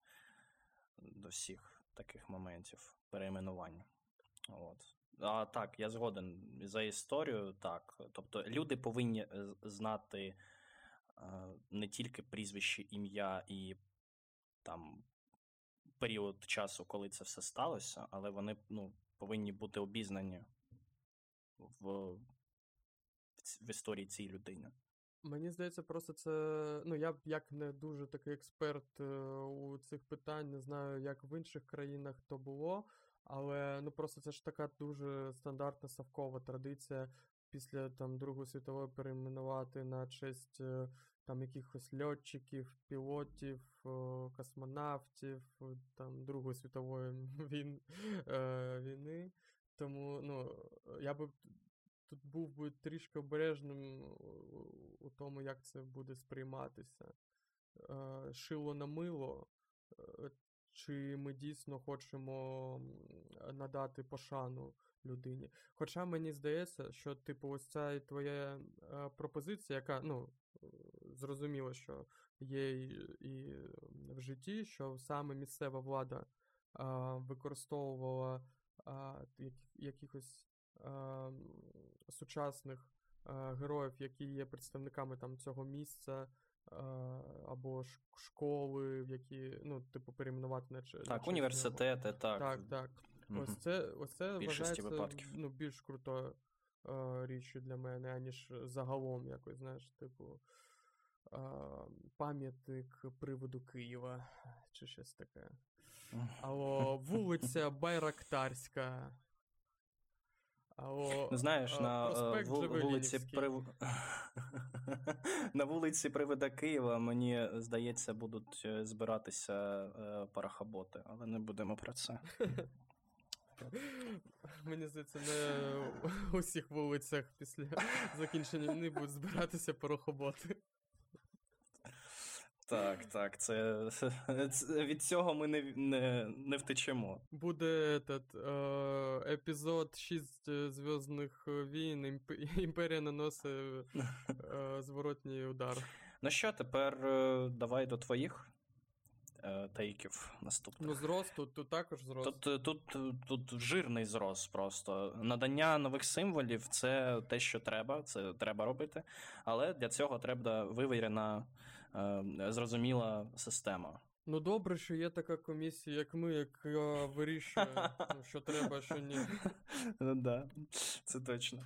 до всіх таких моментів перейменувань. От. А так, я згоден за історію, так, тобто люди повинні знати не тільки прізвище, ім'я і там... період часу, коли це все сталося, але вони, ну, повинні бути обізнані в історії цієї людини. Мені здається, просто це... Ну, я як не дуже такий експерт у цих питань, не знаю, як в інших країнах то було, але, ну, просто це ж така дуже стандартна совкова традиція після, там, Другої світової перейменувати на честь... там якихось льотчиків, пілотів, космонавтів, там Другої світової війни. Тому, ну, я б тут був би трішки обережним у тому, як це буде сприйматися. Шило на мило, чи ми дійсно хочемо надати пошану людині. Хоча мені здається, що, типу, ось ця твоя пропозиція, яка, ну, зрозуміло, що є і в житті, що саме місцева влада використовувала якихось сучасних героїв, які є представниками там цього місця, або школи, в які, ну, типу, перейменувати на честь. Так, університети, так. Так. Угу. Ось це вважається, ну, більш крутою річчю для мене, аніж загалом якось, знаєш, типу, пам'ятник приводу Києва, чи щось таке. Або вулиця Байрактарська. Або, знаєш, на вулиці привода Києва, мені здається, будуть збиратися парахоботи, але не будемо про це. Мені здається, на усіх вулицях після закінчення війни будуть збиратися парохоботи. Так, це від цього ми не втечемо. Буде епізод 6 «Зв'язних війн», імперія наносить зворотній удар. Ну що, тепер давай до твоїх тейків наступних. Ну, ЗРОЗ, тут також ЗРОЗ. Тут жирний ЗРОЗ просто. Надання нових символів – це те, що треба, це треба робити, але для цього треба вивірена, зрозуміла система. Ну добре, що є така комісія, як ми, яка вирішує, що треба, що ні. Ну да, це точно.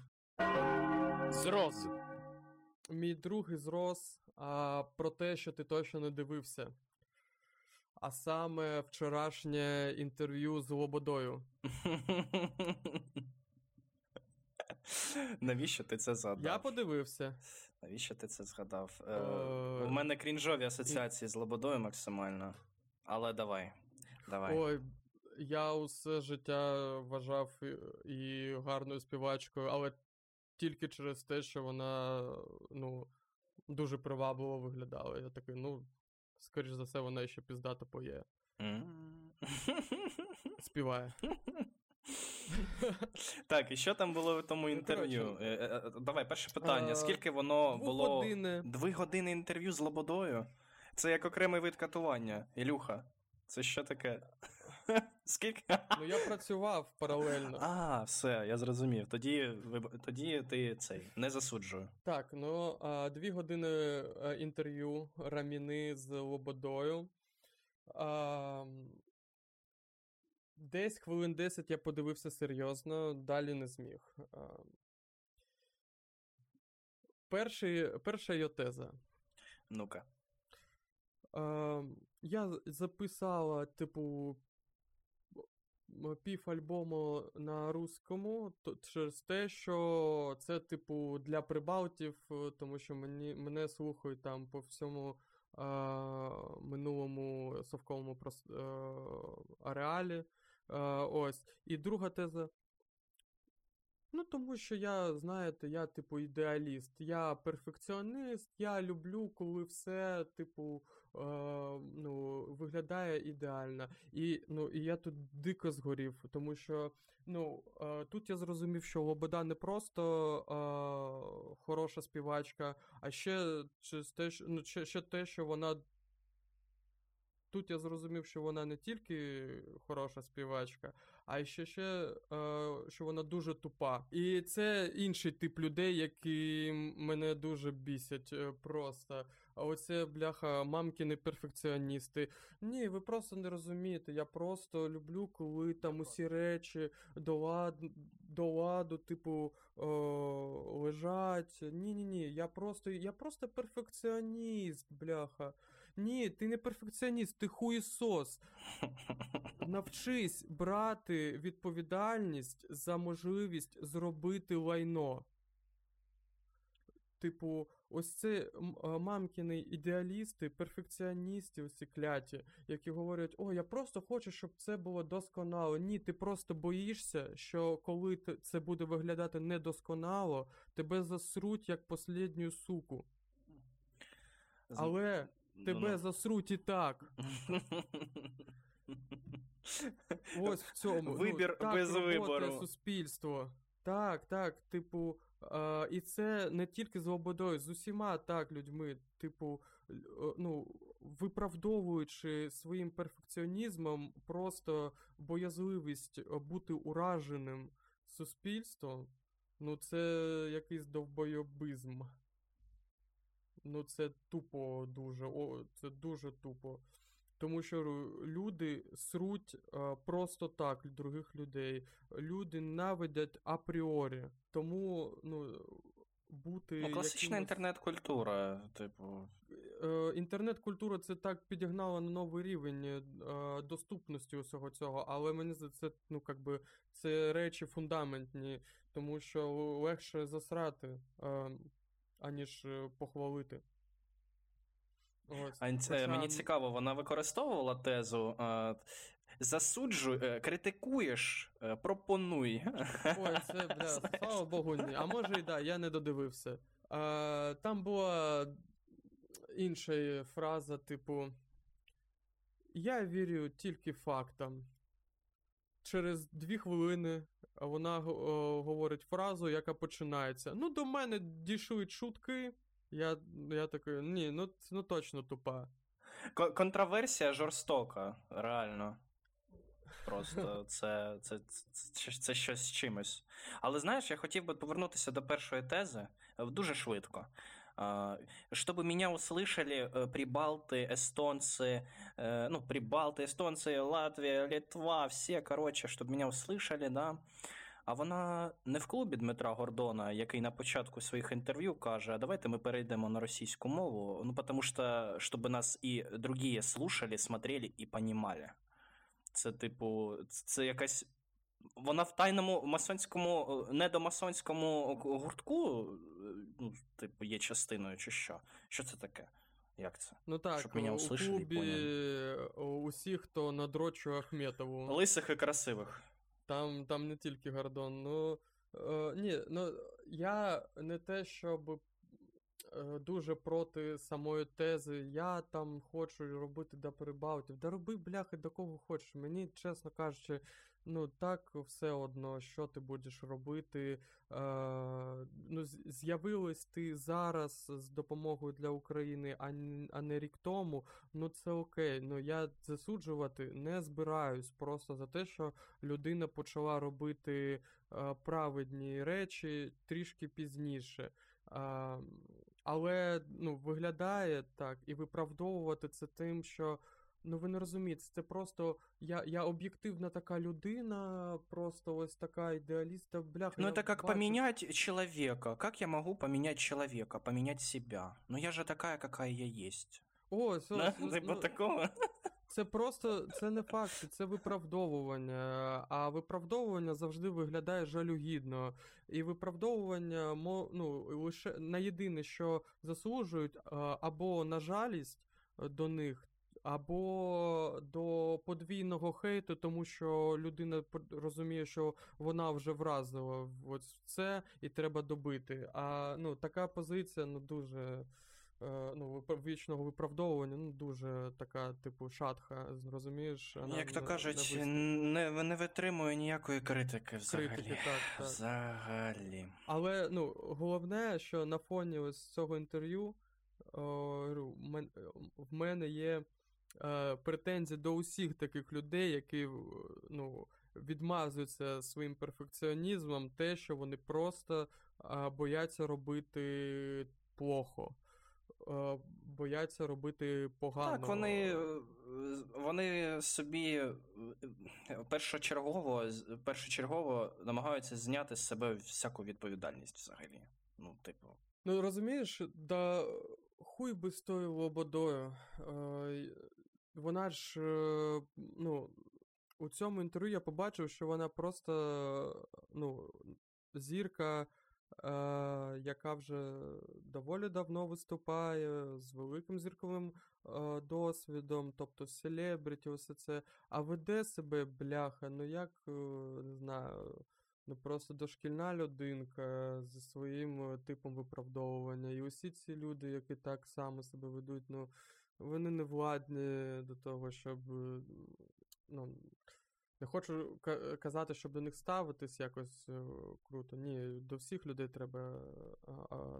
ЗРОЗ. Мій другий ЗРОЗ про те, що ти точно не дивився. А саме вчорашнє інтерв'ю з Лободою. Навіщо ти це згадав? Я подивився. Навіщо ти це згадав? У мене крінжові асоціації з Лободою максимально. Але давай. Ой, я усе життя вважав і гарною співачкою, але тільки через те, що вона, дуже привабливо виглядала. Я такий, скоріш за все, вона ще піздато поє. Співає. Так, і що там було в тому інтерв'ю? Давай, перше питання. Скільки воно було? 2 години інтерв'ю з Лободою? Це як окремий вид катування. Ілюха, це що таке? Скільки? Я працював паралельно. А, все, я зрозумів. Тоді ти цей, не засуджую. Так, 2 години інтерв'ю Раміни з Лободою. Десь хвилин 10 я подивився серйозно, далі не зміг. Перша його теза. Ну-ка. Я записала, півальбому на русскому через те, що це, для прибалтів, тому що мене слухають там по всьому минулому совковому ареалі. Ось. І друга теза. Тому що я, я, ідеаліст, я перфекціоніст, я люблю, коли все, виглядає ідеально. І я тут дико згорів, тому що, тут я зрозумів, що Лобода не просто хороша співачка, а ще те, що вона... Тут я зрозумів, що вона не тільки хороша співачка, а ще що вона дуже тупа. І це інший тип людей, які мене дуже бісять просто. А оце, бляха, мамкіни перфекціоністи. Ні, ви просто не розумієте. Я просто люблю, коли там усі речі до ладу, лежать. Ні, я просто перфекціоніст, бляха. Ні, ти не перфекціоніст, ти хуєсос. Навчись брати відповідальність за можливість зробити лайно. Ось це мамкіни ідеалісти, перфекціоністи, ось ці кляті, які говорять, я просто хочу, щоб це було досконало. Ні, ти просто боїшся, що коли це буде виглядати недосконало, тебе засруть як послідню суку. Але... Тебе засруть і так. Ось в цьому. Вибір без вибору. Суспільство. Так, і це не тільки з Лободою, з усіма так людьми, виправдовуючи своїм перфекціонізмом просто боязливість бути ураженим суспільством, це якийсь довбойобизм. Це тупо дуже, це дуже тупо. Тому що люди сруть просто так других людей. Люди ненавидять апріорі. Тому, бути... класична інтернет-культура, Інтернет-культура це так підігнала на новий рівень доступності усього цього, але мені здається, це речі фундаментні, тому що легше засрати... аніж похвалити. Мені цікаво, вона використовувала тезу засуджуй, критикуєш, пропонуй. Ой, це, слава Богу, ні. А може і да, я не додивився. Там була інша фраза, я вірю тільки фактам. Через 2 хвилини вона говорить фразу, яка починається. До мене дійшли чутки. Я такий, ні, точно тупа. Контраверсія жорстока, реально. Просто це щось з чимось. Але знаєш, я хотів би повернутися до першої тези дуже швидко. Чтобы меня услышали прибалты, эстонцы, ну, прибалты, эстонцы, Латвия, Литва, все, короче, чтобы меня услышали, да. А вона не в клубі Дмитра Гордона, який на початку своїх інтерв'ю каже, а давайте ми перейдемо на російську мову, ну, тому що, щоб нас і другі слухали, смотрели і понімали. Це, типу, це якась... Вона в тайному масонському, недомасонському гуртку, ну, типу, є частиною чи що? Що це таке? Як це? Ну так, щоб мене услышали, у клубі усі, хто надрочує Ахметову. Лисих і красивих. Там не тільки Гордон. Я не те, щоб дуже проти самої тези. Я там хочу робити до прибалтів. Да роби, бляхи, до кого хочеш. Мені, чесно кажучи, ну так все одно, що ти будеш робити. З'явилась ти зараз з допомогою для України, а не рік тому. Ну це окей. Ну я засуджувати не збираюсь просто за те, що людина почала робити праведні речі трішки пізніше. Але ну, виглядає так, і виправдовувати це тим, що ну ви не розумієте, це просто я об'єктивна така людина, просто ось така ідеаліста, бляха. Ну це як поміняти чоловіка, як я можу поміняти чоловіка, поміняти себе? Ну я ж така, яка я є. О, такого. Це просто, це не факти, це виправдовування, а виправдовування завжди виглядає жалюгідно. І виправдовування лише на єдине, що заслужують або на жалість до них, або до подвійного хейту, тому що людина розуміє, що вона вже вразила ось це і треба добити. А ну, така позиція, ну дуже... ну, вічного виправдовування, ну, дуже така, типу, шатха, розумієш? Як то кажуть, не витримує ніякої критики взагалі. Так. Взагалі. Але, ну, головне, що на фоні ось цього інтерв'ю в мене є претензії до усіх таких людей, які, ну, відмазуються своїм перфекціонізмом те, що вони просто бояться робити плохо. Бояться робити погано. Так, вони собі першочергово намагаються зняти з себе всяку відповідальність взагалі. Ну, типу. Ну, розумієш, да хуй би з тою лободою. Вона ж, ну, у цьому інтерв'ю я побачив, що вона просто, ну, зірка, яка вже доволі давно виступає з великим зірковим досвідом, тобто селебріті, усе це, а веде себе, бляха, ну як, не знаю, ну просто дошкільна людинка зі своїм типом виправдовування, і усі ці люди, які так само себе ведуть, ну вони не владні до того, щоб, ну, не хочу казати, щоб до них ставитись якось круто. Ні, до всіх людей треба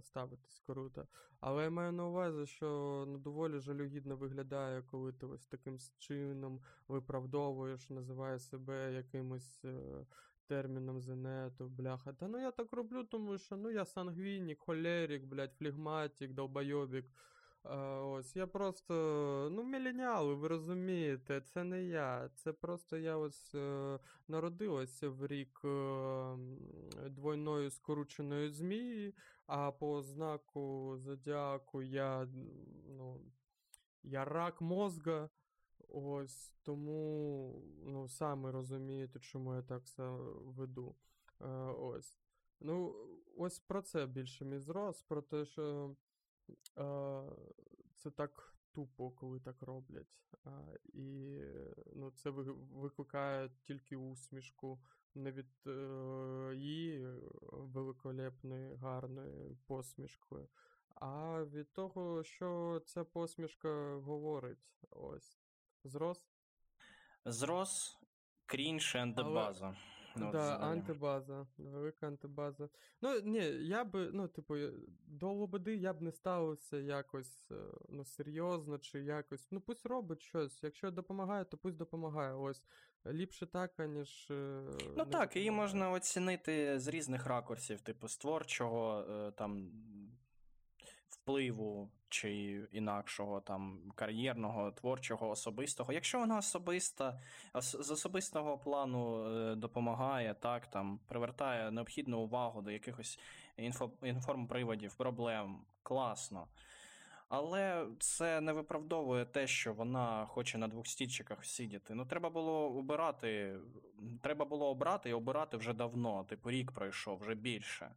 ставитись круто. Але я маю на увазі, що ну, доволі жалюгідно виглядає, коли ти ось таким чином виправдовуєш, називаєш себе якимось терміном зенету, бляха. Та ну я так роблю, тому що ну я сангвінік, холерік, блядь, флегматик, долбойобік. Ось, я просто, ну, міленіали, ви розумієте, це не я, це просто я ось народилася в рік двойної скороченої змії, а по знаку зодіаку я рак мозга, ось, тому, ну, самі розумієте, чому я так все веду, ось. Ну, ось про це більше мій зрост, про те, що це так тупо, коли так роблять. І ну, це викликає тільки усмішку не від її великолепної, гарної посмішки, а від того, що ця посмішка говорить. Ось. ЗРОЗ, крінж, антибаза. Так, да, антибаза, велика антибаза. Ну, ні, я би, ну, типу, до лободи я б не ставився якось, ну, серйозно чи якось. Ну, пусть робить щось, якщо допомагає, то пусть допомагає, ось. Ліпше так, аніж... Ну, так, її можна оцінити з різних ракурсів, типу, з творчого, там, впливу чи інакшого, там, кар'єрного, творчого, особистого. Якщо вона особиста, з особистого плану допомагає, так, там, привертає необхідну увагу до якихось інформприводів, проблем, класно. Але це не виправдовує те, що вона хоче на двох стільчиках сидіти. Ну, треба було обрати і обирати вже давно, типу рік пройшов, вже більше.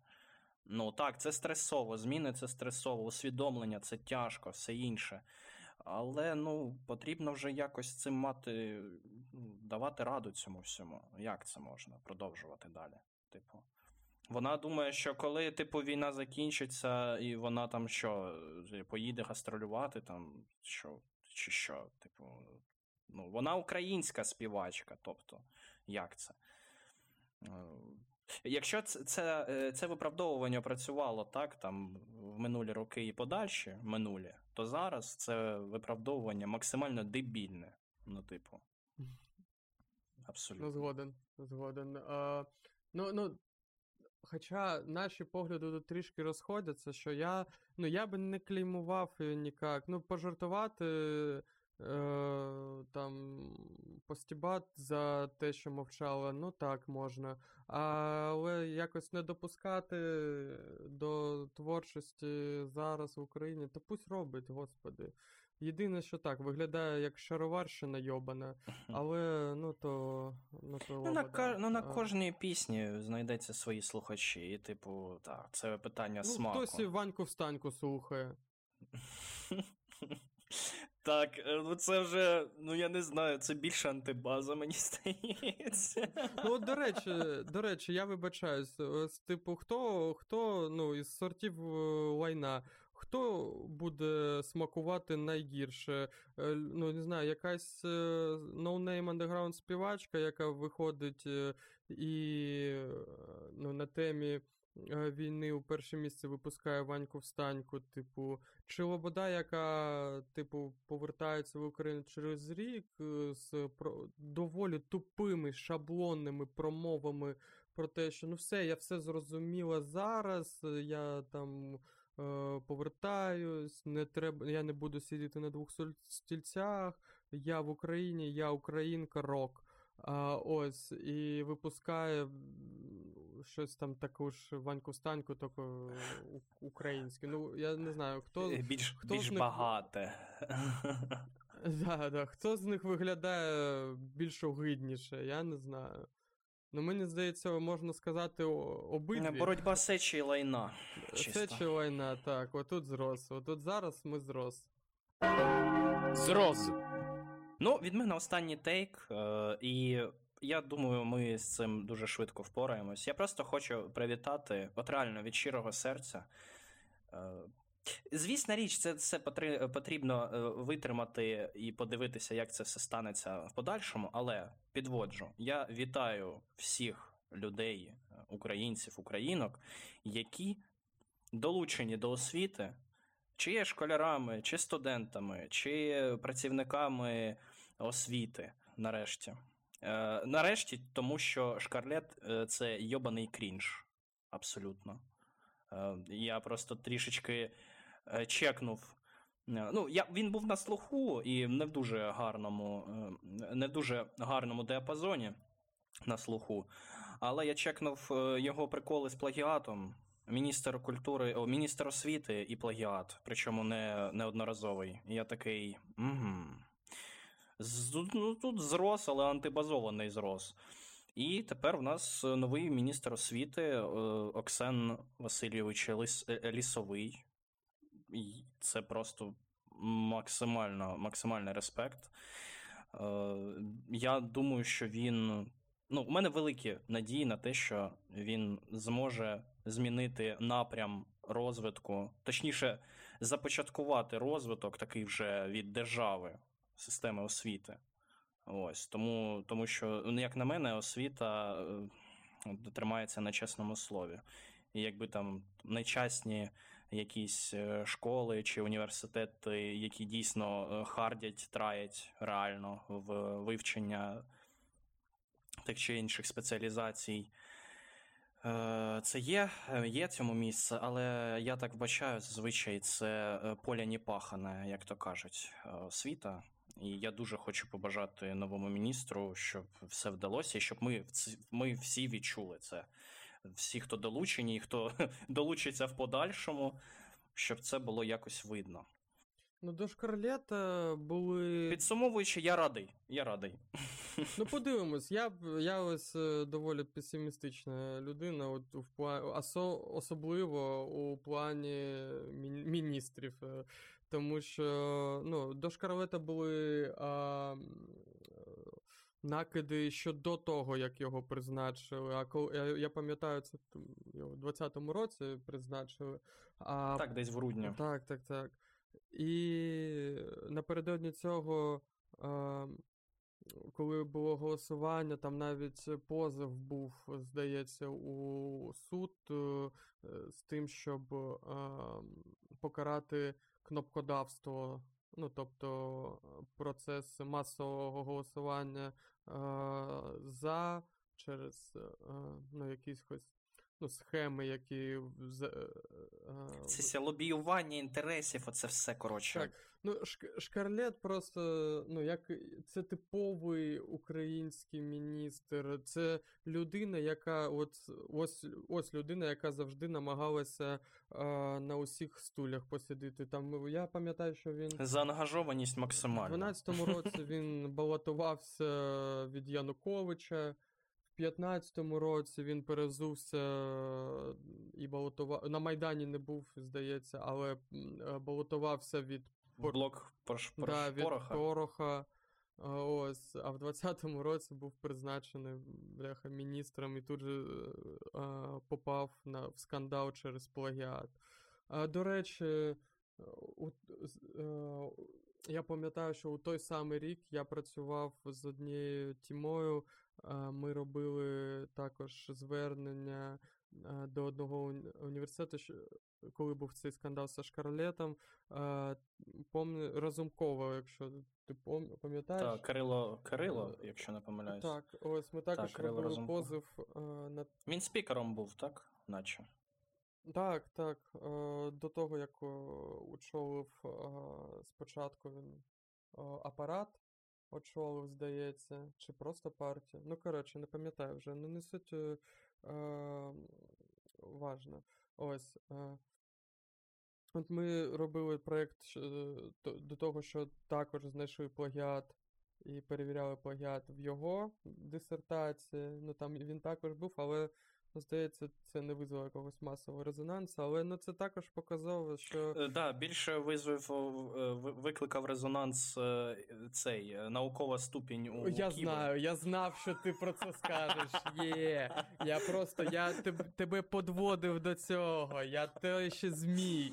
Ну так, це стресово, зміни – це стресово, усвідомлення – це тяжко, все інше. Але, ну, потрібно вже якось цим мати, давати раду цьому всьому. Як це можна продовжувати далі, типу? Вона думає, що коли, типу, війна закінчиться, і вона там що, поїде гастролювати, там, що, чи що, типу, ну, вона українська співачка, тобто, як це? Якщо це виправдовування працювало, так, там, в минулі роки і подальші, минулі, то зараз це виправдовування максимально дебільне, ну, типу, абсолютно. Згоден. Хоча наші погляди трішки розходяться, що я би не клеймував ніяк. Ну, пожартувати, там, постібати за те, що мовчала, ну так, можна. Але якось не допускати до творчості зараз в Україні, то пусть робить, господи. Єдине, що так, виглядає як шароварщина йобана, але, на кожній пісні знайдеться свої слухачі, і, типу, так, це питання смаку. Хтось і Ваньку-встаньку слухає. Так, ну це вже, ну я не знаю, це більше антибаза, мені здається. Ну, от, до речі, я вибачаюсь, типу, хто із сортів лайна, хто буде смакувати найгірше? Ну, не знаю, якась ноунейм андеграунд співачка, яка виходить і на темі війни у перше місце випускає Ваньку-встаньку, типу, чи Лобода, яка, типу, повертається в Україну через рік з доволі тупими, шаблонними промовами про те, що, ну все, я все зрозуміла зараз, я там повертаюсь, я не буду сидіти на двох стільцях, я в Україні, я українка, рок. Ось, і випускає щось там таку ж Ваньку-встаньку, тільки українське. Ну, я не знаю, хто більш багате. Да, хто з них виглядає більш огидніше, я не знаю. Ну, мені здається, можна сказати обидві. Боротьба сечі і лайна. Сечі і лайна, так. Отут ЗРОЗ. Отут зараз ми ЗРОЗ. ЗРОЗ. Ну, від мене останній тейк, і я думаю, ми з цим дуже швидко впораємось. Я просто хочу привітати, от реально, від щирого серця. Звісна річ, це все потрібно витримати і подивитися, як це все станеться в подальшому, але підводжу. Я вітаю всіх людей, українців, українок, які долучені до освіти, чи є школярами, чи студентами, чи працівниками освіти, нарешті. Нарешті, тому що Шкарлет – це йобаний крінж, абсолютно. Я просто трішечки чекнув. Ну, він був на слуху і не в дуже гарному діапазоні на слуху, але я чекнув його приколи з плагіатом. Міністр освіти і плагіат, причому неодноразовий. Я такий, Ну, тут ЗРОЗ, але антибазований ЗРОЗ. І тепер в нас новий міністр освіти Оксен Васильович Лісовий. І це просто максимальний респект. Я думаю, що він... Ну, у мене великі надії на те, що він зможе змінити напрям розвитку, точніше, започаткувати розвиток такий вже від держави, системи освіти. Ось, тому що, як на мене, освіта тримається на чесному слові. І якби там нечасні якісь школи чи університети, які дійсно хардять, траять реально в вивчення тих чи інших спеціалізацій, Це є цьому місце, але я так вбачаю, зазвичай це поля не пахане, як то кажуть, освіта. І я дуже хочу побажати новому міністру, щоб все вдалося, і щоб ми всі відчули це. Всі, хто долучені, і хто долучиться в подальшому, щоб це було якось видно. Ну, до Шкарлета були... Підсумовуючи, я радий. Ну, подивимось, я ось доволі песимістична людина, от в особливо у плані міністрів, тому що, ну, до Шкарлета були накиди ще до того, як його призначили, а коли, я пам'ятаю, це його в 20-му році призначили. Так, десь в грудні. Так. І напередодні цього, коли було голосування, там навіть позов був, здається, у суд з тим, щоб покарати кнопкодавство, ну, тобто процес масового голосування за, через, ну, якісь хоч... Ну, схеми, які... Це лобіювання інтересів, оце все, коротше. Так, ну, Шкарлет просто, ну, як... Це типовий український міністр. Це людина, яка от... Ось людина, яка завжди намагалася на усіх стульях посидіти. Там, я пам'ятаю, що він... Заангажованість максимальна. У 12-му році він балотувався від Януковича. В 15-му році він перезувся і балотував... На Майдані не був, здається, але балотувався від... Пороха. Ось. А в 20-му році був призначений, бляха, міністром і тут же попав в скандал через плагіат. До речі, я пам'ятаю, що у той самий рік я працював з однією тімою. Ми робили також звернення до одного університету, коли був цей скандал зі Шкарлетом. Разумкова, якщо ти пам'ятаєш? Так, Кирило, якщо не помиляюсь. Так, ось ми також робили позов. Він спікером був, так? Наче. Так. До того, як очолив спочатку він апарат, очолив, здається, чи просто партію. Ну, коротше, не пам'ятаю вже, не суть важно. Ось. От ми робили проєкт до того, що також знайшли плагіат і перевіряли плагіат в його дисертації. Ну, там він також був, але... Ну, здається, це не визвало якогось масового резонансу, але ну, це також показало, що... Так, да, більше викликав резонанс цей, наукова ступінь у Кібер. Я знав, що ти про це скажеш, я тебе подводив до цього, я той ще змій,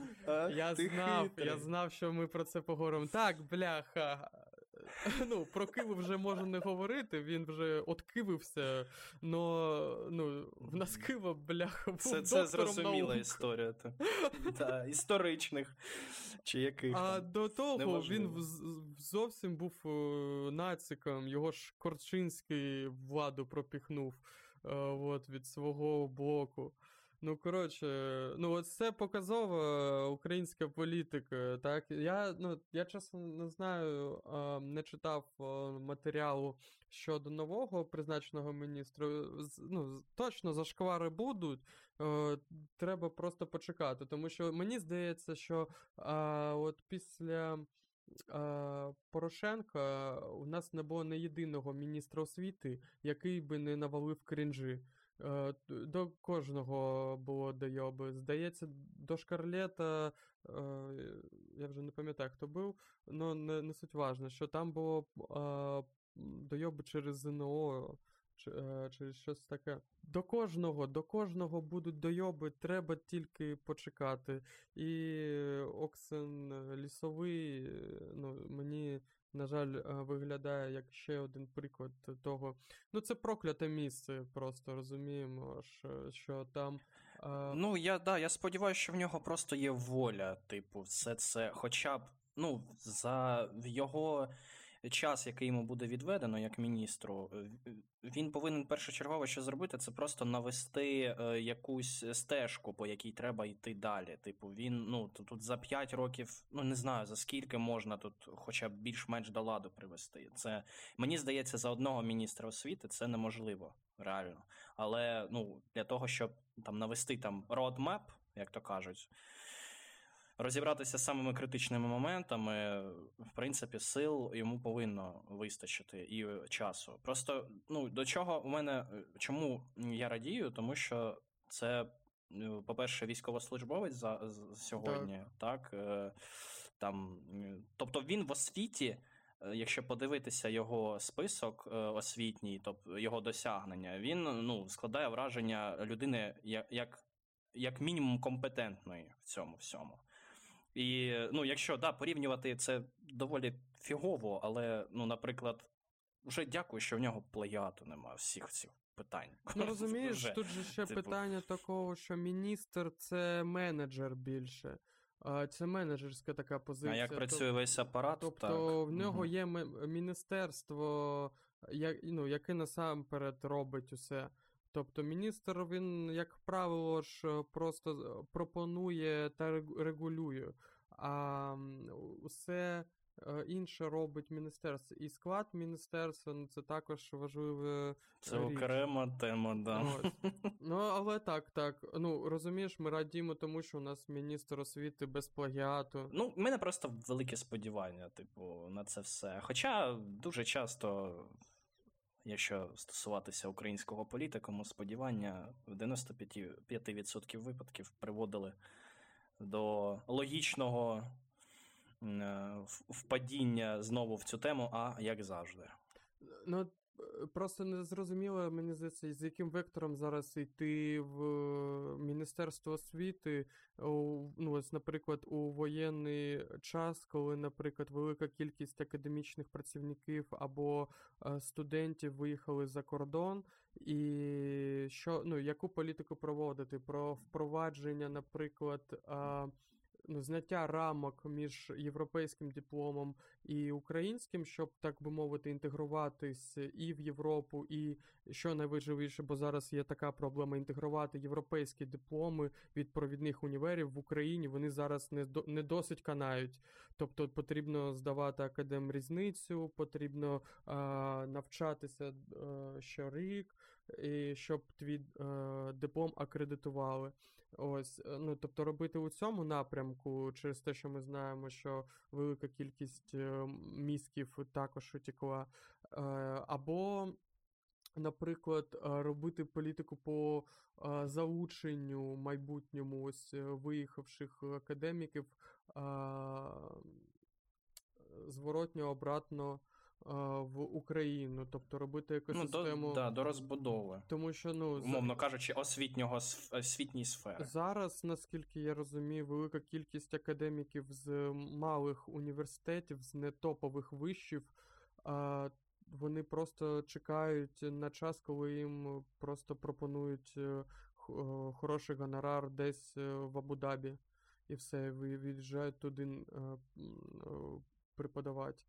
я знав, що ми про це поговоримо. Так, бляха, ну, про Киви вже можна не говорити, він вже откивився, но, ну, в нас Кива, бляха, був доктором зрозуміла наук. Історія. Та, історичних чи яких. А там, до того неважливо. Він зовсім був нациком, його ж Корчинський владу пропіхнув від свого блоку. Ну, коротше, ну, от це показова українська політика, так? Я чесно не знаю, не читав матеріалу щодо нового призначеного міністра. Ну, точно зашквари будуть, треба просто почекати, тому що мені здається, що от після Порошенка у нас не було не єдиного міністра освіти, який би не навалив крінжі. До кожного було дойоби. Здається, до Шкарлета, я вже не пам'ятаю, хто був, але не суть важно, що там було дойоби через ЗНО, через щось таке. До кожного будуть дойоби, треба тільки почекати. І Оксен Лісовий, ну, мені... На жаль, виглядає як ще один приклад того. Ну, це прокляте місце, просто розуміємо, що там... Ну, я сподіваюся, що в нього просто є воля, типу, все це хоча б, ну, за його час, який йому буде відведено як міністру, він повинен першочергово що зробити, це просто навести якусь стежку, по якій треба йти далі. Типу, він, ну, тут за 5 років, ну, не знаю, за скільки можна тут хоча б більш-менш до ладу привести. Це, мені здається, за одного міністра освіти це неможливо, реально. Але, ну, для того, щоб там навести там roadmap, як то кажуть, розібратися з самими критичними моментами, в принципі, сил йому повинно вистачити і часу. Просто, ну, до чого у мене, чому я радію, тому що це, по-перше, військовослужбовець за сьогодні, так, там, тобто він в освіті, якщо подивитися його список освітній, тобто його досягнення, він, ну, складає враження людини як мінімум компетентної в цьому всьому. І, ну, якщо, да, порівнювати, це доволі фігово, але, ну, наприклад, вже дякую, що в нього плеяду немає всіх цих питань. Ну, розумієш, вже, тут же ще типу... питання такого, що міністр – це менеджер більше. Це менеджерська така позиція. А як працює весь апарат? Тобто в нього є міністерство, ну, яке насамперед робить усе. Тобто міністр, він, як правило, ж просто пропонує та регулює, а усе інше робить міністерство. І склад міністерства, ну, це також важлива це річ. Це окрема тема, да. Ось. Ну, але так. Ну, розумієш, ми радіємо тому, що у нас міністр освіти без плагіату. Ну, в мене просто велике сподівання, типу, на це все. Хоча дуже часто... Якщо стосуватися українського політикуму, сподівання в 95% випадків приводили до логічного впадіння знову в цю тему, а як завжди. Ну, просто не зрозуміло, мені здається, з яким вектором зараз йти в Міністерство освіти, ну, ось, наприклад, у воєнний час, коли, наприклад, велика кількість академічних працівників або студентів виїхали за кордон, і що, ну, яку політику проводити? Про впровадження, наприклад, ну, зняття рамок між європейським дипломом і українським, щоб, так би мовити, інтегруватись і в Європу, і, що найважливіше, бо зараз є така проблема, інтегрувати європейські дипломи від провідних універів в Україні, вони зараз не досить канають. Тобто потрібно здавати академрізницю, потрібно навчатися щорік, і щоб твій диплом акредитували. Ось, ну, тобто робити у цьому напрямку, через те, що ми знаємо, що велика кількість мізків також утікла, або, наприклад, робити політику по залученню майбутньому ось виїхавших академіків зворотньо обратно в Україну, тобто робити екосистему... Ну, до розбудови. Тому що, ну... Умовно кажучи, освітньої сфери. Зараз, наскільки я розумію, велика кількість академіків з малих університетів, з нетопових вишів, вони просто чекають на час, коли їм просто пропонують хороший гонорар десь в Абу-Дабі. І все, від'їжджають туди преподавати.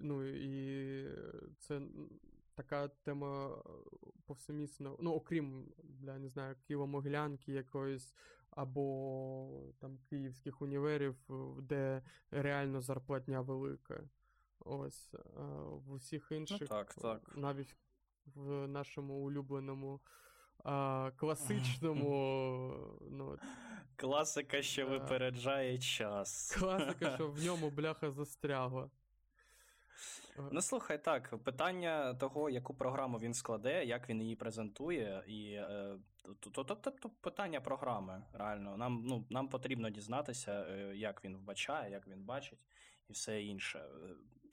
Ну, і це така тема повсемісно, ну, окрім, я не знаю, Києво-Могилянки якоїсь, або там київських універів, де реально зарплатня велика. Ось, в усіх інших, ну, так. Навіть в нашому улюбленому класичному... ну, класика, що випереджає час. Класика, що в ньому бляха застрягла. Ну, слухай, так, питання того, яку програму він складе, як він її презентує, і то питання програми, реально. Нам потрібно дізнатися, як він вбачає, як він бачить і все інше.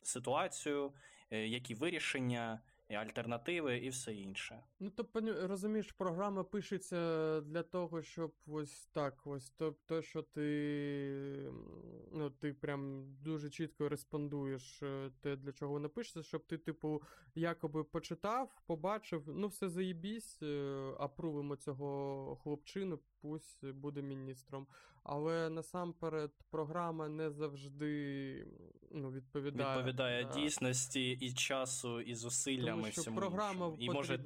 Ситуацію, які вирішення, альтернативи і все інше. Ну, то, розумієш, програма пишеться для того, щоб ось так, ось то, що ти, ну, ти прям дуже чітко респондуєш те, для чого вона пишеться, щоб ти, типу, якоби почитав, побачив, ну, все заєбісь, апрувимо цього хлопчину, пусть буде міністром. Але насамперед програма не завжди відповідає дійсності і часу, і зусиллями, тому що всьому іншому. І може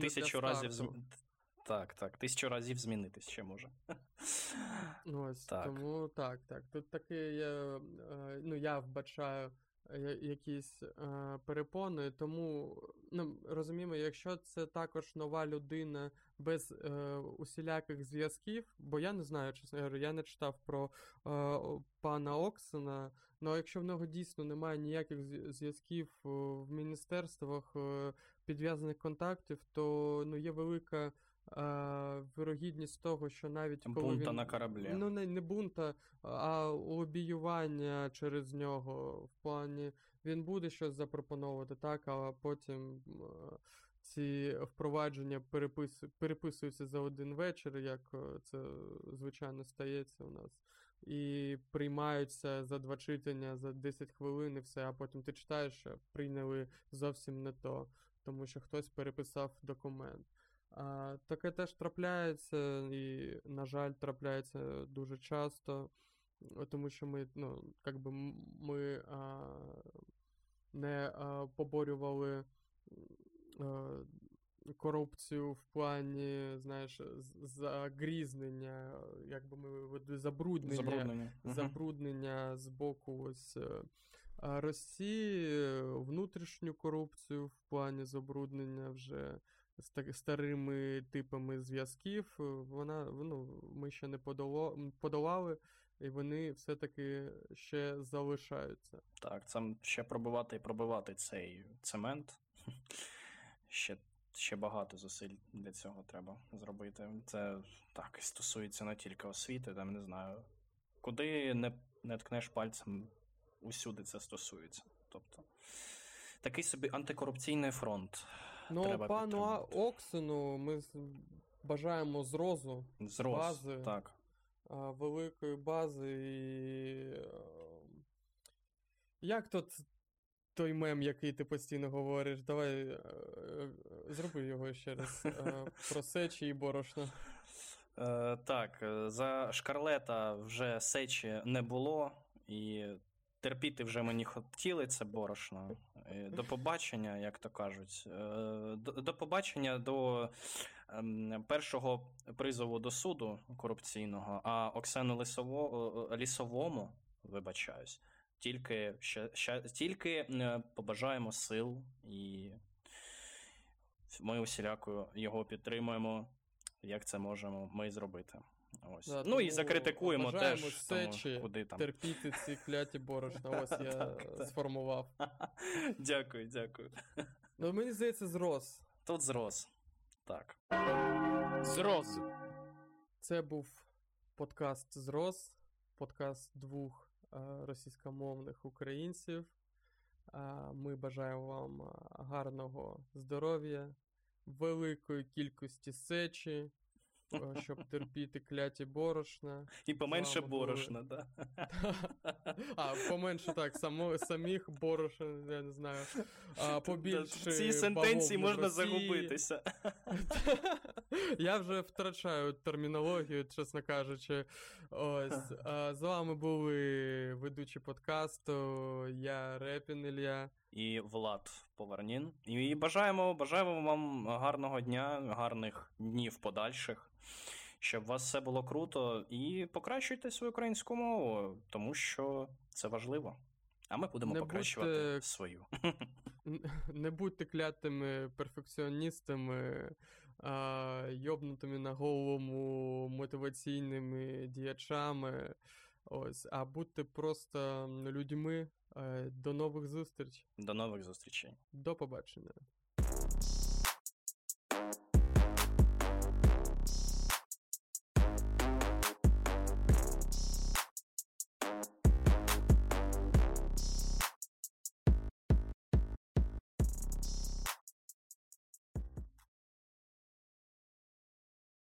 тисячу разів змінитись ще може. Ось, так. Тому так. Тут таке я вбачаю якісь перепони, тому розуміємо, якщо це також нова людина без усіляких зв'язків, бо я не знаю, чесно, я не читав про пана Оксена, але якщо в нього дійсно немає ніяких зв'язків в міністерствах, підв'язаних контактів, то є велика вирогідність того, що навіть коли бунта на кораблі. Не бунта, а лобіювання через нього. В плані він буде щось запропонувати, так, а потім ці впровадження переписуються за один вечір, як це звичайно стається у нас. І приймаються за 2 читання, за 10 хвилин і все, а потім ти читаєш, прийняли зовсім не то, тому що хтось переписав документ. Таке теж трапляється, і, на жаль, трапляється дуже часто, тому що ми не поборювали корупцію в плані, загрізнення, забруднення з боку Росії, внутрішню корупцію в плані забруднення вже старими типами зв'язків, ми ще не подолали, і вони все-таки ще залишаються. Так, там ще пробивати і пробивати цей цемент. Ще багато зусиль для цього треба зробити. Це так, стосується не тільки освіти, там, не знаю, куди не ткнеш пальцем, усюди це стосується. Тобто такий собі антикорупційний фронт. Пану Оксену ми бажаємо ЗРОЗу, бази, так. Великої бази. І як той мем, який ти постійно говориш, давай зроби його ще раз. Про сечі і борошно. Так, за Шкарлета вже сечі не було, і терпіти вже мені хотіли це борошно. До побачення, як то кажуть. До побачення, до першого призову до суду корупційного, а Оксену Лісовому, вибачаюсь, тільки побажаємо сил, і ми усіляко його підтримуємо, як це можемо ми зробити. Ось. Да, і закритикуємо теж, сечі, куди там. Терпіти ці кляті борошна. Ось я сформував. Дякую. Мені здається, ЗРОЗ. Тут ЗРОЗ. Так. ЗРОЗ. Це був подкаст ЗРОЗ. Подкаст 2 російськомовних українців. Ми бажаємо вам гарного здоров'я, великої кількості сечі, щоб терпіти кляті борошна. І поменше борошна, так. Поменше, так, самих борошен, я не знаю. Побільше в цій сентенції можна загубитися. Я вже втрачаю термінологію, чесно кажучи. Ось. З вами були ведучі подкасту, я Репін Ілля. І Влад Поварнін. І бажаємо вам гарного дня, гарних днів подальших, щоб у вас все було круто. І покращуйте свою українську мову, тому що це важливо. А ми будемо покращувати свою. Не будьте клятими перфекціоністами, йобнутими на голову мотиваційними діячами. Ось, а будьте просто людьми. До нових зустрічей. До побачення.